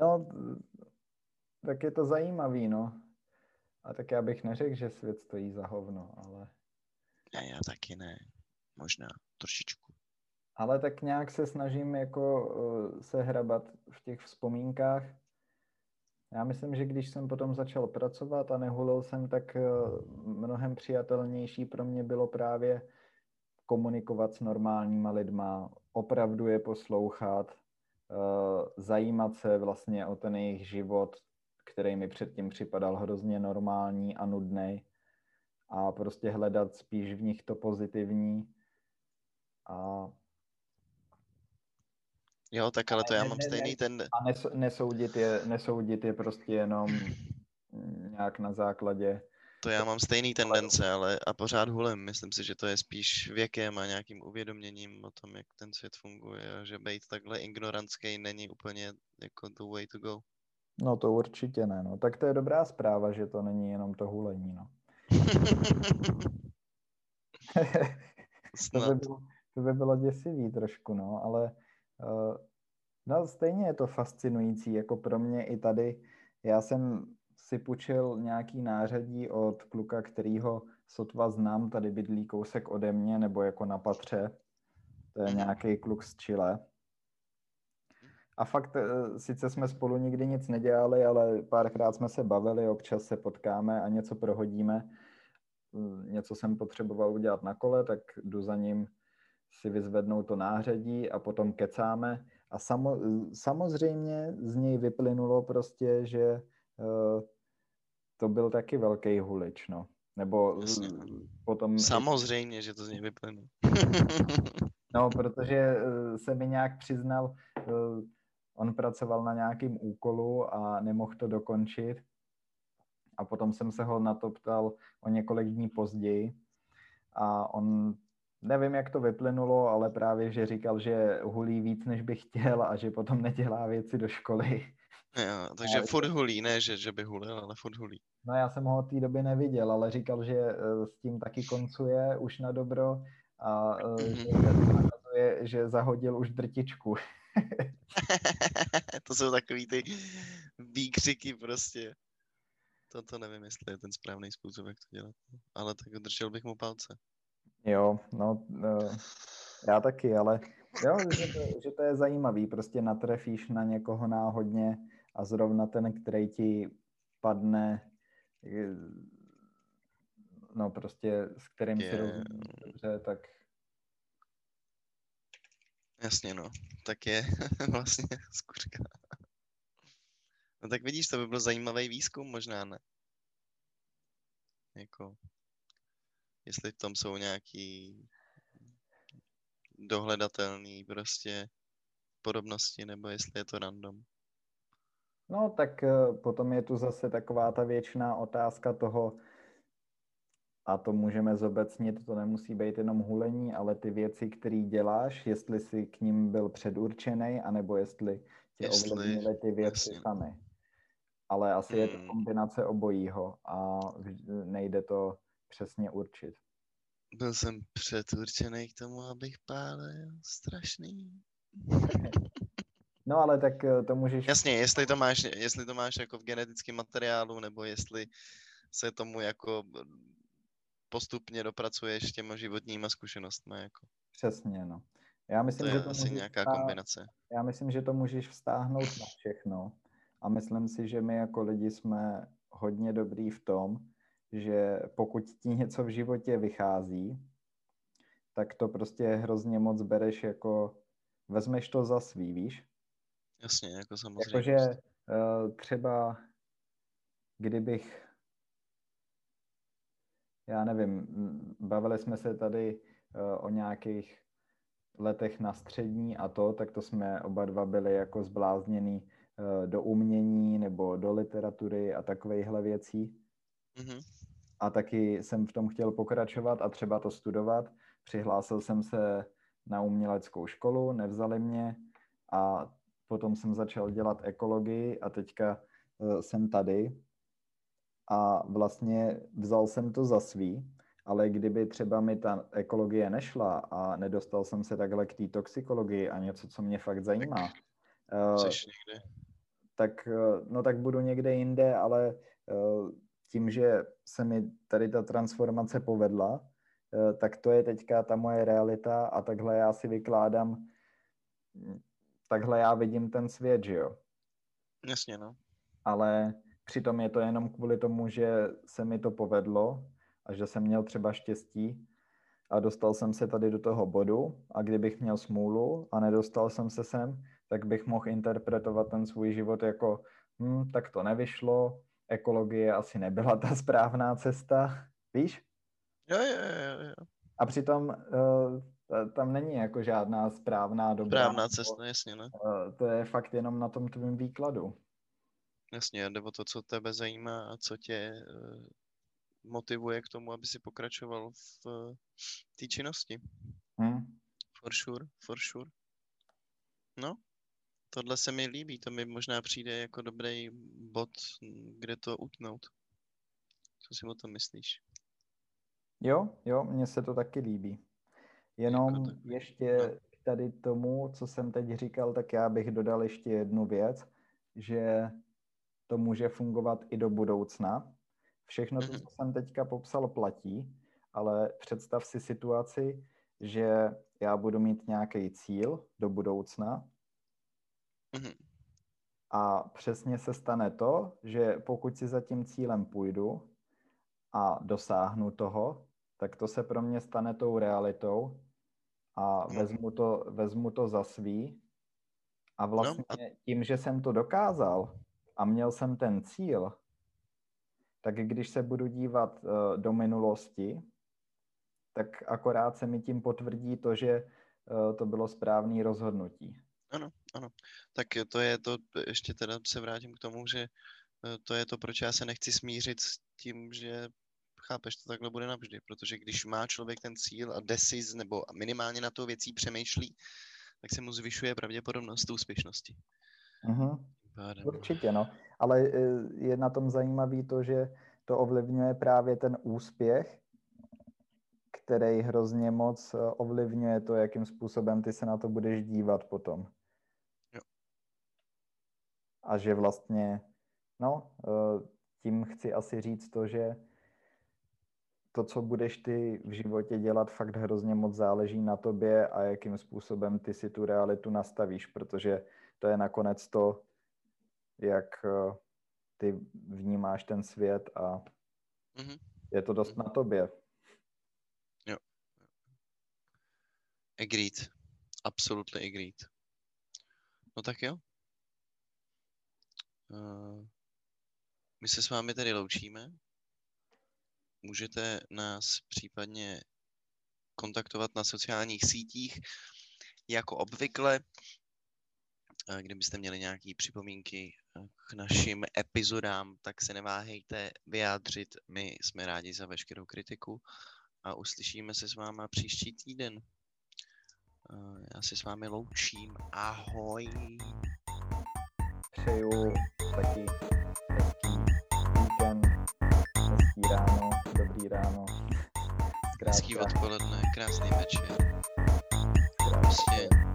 No, tak je to zajímavý, no. A tak já bych neřekl, že svět stojí za hovno, ale... Ne, já taky ne. Možná trošičku. Ale tak nějak se snažím jako uh, se hrabat v těch vzpomínkách. Já myslím, že když jsem potom začal pracovat a nehulil jsem, tak uh, mnohem přijatelnější pro mě bylo právě komunikovat s normálníma lidma, opravdu je poslouchat, uh, zajímat se vlastně o ten jejich život, který mi předtím připadal hrozně normální a nudnej, a prostě hledat spíš v nich to pozitivní. A... Jo, tak ale to ne, já mám ne, stejný ne, ten... A nesoudit je, nesoudit je prostě jenom nějak na základě... To já mám stejný tendence, ale a pořád hulem. Myslím si, že to je spíš věkem a nějakým uvědoměním o tom, jak ten svět funguje, a že být takhle ignorantský není úplně jako the way to go. No to určitě ne, no. Tak to je dobrá zpráva, že to není jenom to hulení, no. To by bylo, to by bylo děsivý trošku, no, ale uh, no, stejně je to fascinující, jako pro mě i tady. Já jsem si půjčil nějaký nářadí od kluka, kterýho sotva znám, tady bydlí kousek ode mě, nebo jako na patře. To je nějaký kluk z Chile. A fakt, sice jsme spolu nikdy nic nedělali, ale párkrát jsme se bavili, občas se potkáme a něco prohodíme. Něco jsem potřeboval udělat na kole, tak jdu za ním si vyzvednout to nářadí a potom kecáme. A samo, samozřejmě z něj vyplynulo prostě, že uh, to byl taky velký hulič, no. Nebo jasně. Potom... Samozřejmě, že to z něj vyplynulo. No, protože uh, se mi nějak přiznal... Uh, On pracoval na nějakým úkolu a nemohl to dokončit. A potom jsem se ho na to ptal o několik dní později. A on, nevím, jak to vyplynulo, ale právě, že říkal, že hulí víc, než by chtěl a že potom nedělá věci do školy. Jo, takže furt hulí, ne, že, že by hulil, ale furt hulí. No já jsem ho od té doby neviděl, ale říkal, že s tím taky koncuje už na dobro a mm-hmm. že, že zahodil už drtičku. To jsou takový ty výkřiky prostě. Toto nevím, jestli je ten správný způsob, jak to dělat. Ale tak držel bych mu palce. Jo, no, já taky, ale jo, že to, že to je zajímavý. Prostě natrefíš na někoho náhodně a zrovna ten, který ti padne, no prostě s kterým je... si rozumíš dobře, tak... Jasně, no. Tak je vlastně skuřka. No tak vidíš, to by byl zajímavý výzkum, možná ne. Jako, jestli v tom jsou nějaký dohledatelný prostě podobnosti, nebo jestli je to random. No tak potom je tu zase taková ta věčná otázka toho, a to můžeme zobecnit, to nemusí být jenom hulení, ale ty věci, které děláš, jestli jsi k ním byl předurčený, anebo jestli tě jestli, ovlivnily ty věci jasně. sami. Ale asi hmm. je to kombinace obojího a nejde to přesně určit. Byl jsem předurčený k tomu, abych pálil. Strašný. No ale tak to můžeš... Jasně, jestli to máš, jestli to máš jako v genetickém materiálu, nebo jestli se tomu jako... postupně dopracuješ těma životníma zkušenostmi. Jako. Přesně, no. Já myslím, to je že to asi nějaká vztáhnout... kombinace. Já myslím, že to můžeš vztáhnout na všechno a myslím si, že my jako lidi jsme hodně dobrý v tom, že pokud ti něco v životě vychází, tak to prostě hrozně moc bereš jako, vezmeš to za svý, víš? Jasně, jako samozřejmě. Jakože třeba kdybych já nevím, bavili jsme se tady uh, o nějakých letech na střední a to, tak to jsme oba dva byli jako zblázněný uh, do umění nebo do literatury a takovejhle věcí. Mm-hmm. A taky jsem v tom chtěl pokračovat a třeba to studovat. Přihlásil jsem se na uměleckou školu, nevzali mě a potom jsem začal dělat ekologii a teďka uh, jsem tady. A vlastně vzal jsem to za svý, ale kdyby třeba mi ta ekologie nešla a nedostal jsem se takhle k té toxikologii a něco, co mě fakt zajímá, uh, tak, no, tak budu někde jinde, ale tím, že se mi tady ta transformace povedla, tak to je teďka ta moje realita a takhle já si vykládám, takhle já vidím ten svět, že jo? Jasně, no. Ale přitom je to jenom kvůli tomu, že se mi to povedlo a že jsem měl třeba štěstí a dostal jsem se tady do toho bodu, a kdybych měl smůlu a nedostal jsem se sem, tak bych mohl interpretovat ten svůj život jako hm, tak to nevyšlo, ekologie asi nebyla ta správná cesta, víš? Jo, jo, jo, jo. A přitom uh, tam není jako žádná správná dobrá. Správná cesta, jasně, ne? Uh, to je fakt jenom na tom tvým výkladu. Jasně, nebo to, co tebe zajímá a co tě uh, motivuje k tomu, aby si pokračoval v uh, té činnosti. Hmm. For sure, for sure. No, tohle se mi líbí, to mi možná přijde jako dobrý bod, kde to utnout. Co si o tom myslíš? Jo, jo, mně se to taky líbí. Jenom jako tak. ještě tady tomu, co jsem teď říkal, tak já bych dodal ještě jednu věc, že to může fungovat i do budoucna. Všechno to, co jsem teďka popsal, platí, ale představ si situaci, že já budu mít nějaký cíl do budoucna a přesně se stane to, že pokud si za tím cílem půjdu a dosáhnu toho, tak to se pro mě stane tou realitou a vezmu to, vezmu to za svý a vlastně tím, že jsem to dokázal a měl jsem ten cíl, tak když se budu dívat uh, do minulosti, tak akorát se mi tím potvrdí to, že uh, to bylo správné rozhodnutí. Ano, ano. Tak to je to, ještě teda se vrátím k tomu, že uh, to je to, proč já se nechci smířit s tím, že chápeš, to takhle bude navždy, protože když má člověk ten cíl a desiz nebo minimálně na to věcí přemýšlí, tak se mu zvyšuje pravděpodobnost úspěšnosti. Uh-huh. Určitě, no. Ale je na tom zajímavý to, že to ovlivňuje právě ten úspěch, který hrozně moc ovlivňuje to, jakým způsobem ty se na to budeš dívat potom. Jo. A že vlastně, no, tím chci asi říct to, že to, co budeš ty v životě dělat, fakt hrozně moc záleží na tobě a jakým způsobem ty si tu realitu nastavíš, protože to je nakonec to, jak ty vnímáš ten svět a mm-hmm. je to dost mm-hmm. na tobě. Jo. Agreed. Absolutely agreed. No tak jo. Uh, my se s vámi tady loučíme. Můžete nás případně kontaktovat na sociálních sítích jako obvykle. Kdybyste měli nějaké připomínky k našim epizodám, tak se neváhejte vyjádřit. My jsme rádi za veškerou kritiku a uslyšíme se s váma příští týden. Já se s vámi loučím. Ahoj. Přeju taky hezký týden, hezký ráno, dobrý ráno. Krásný odpoledne, krásný večer. Prostě...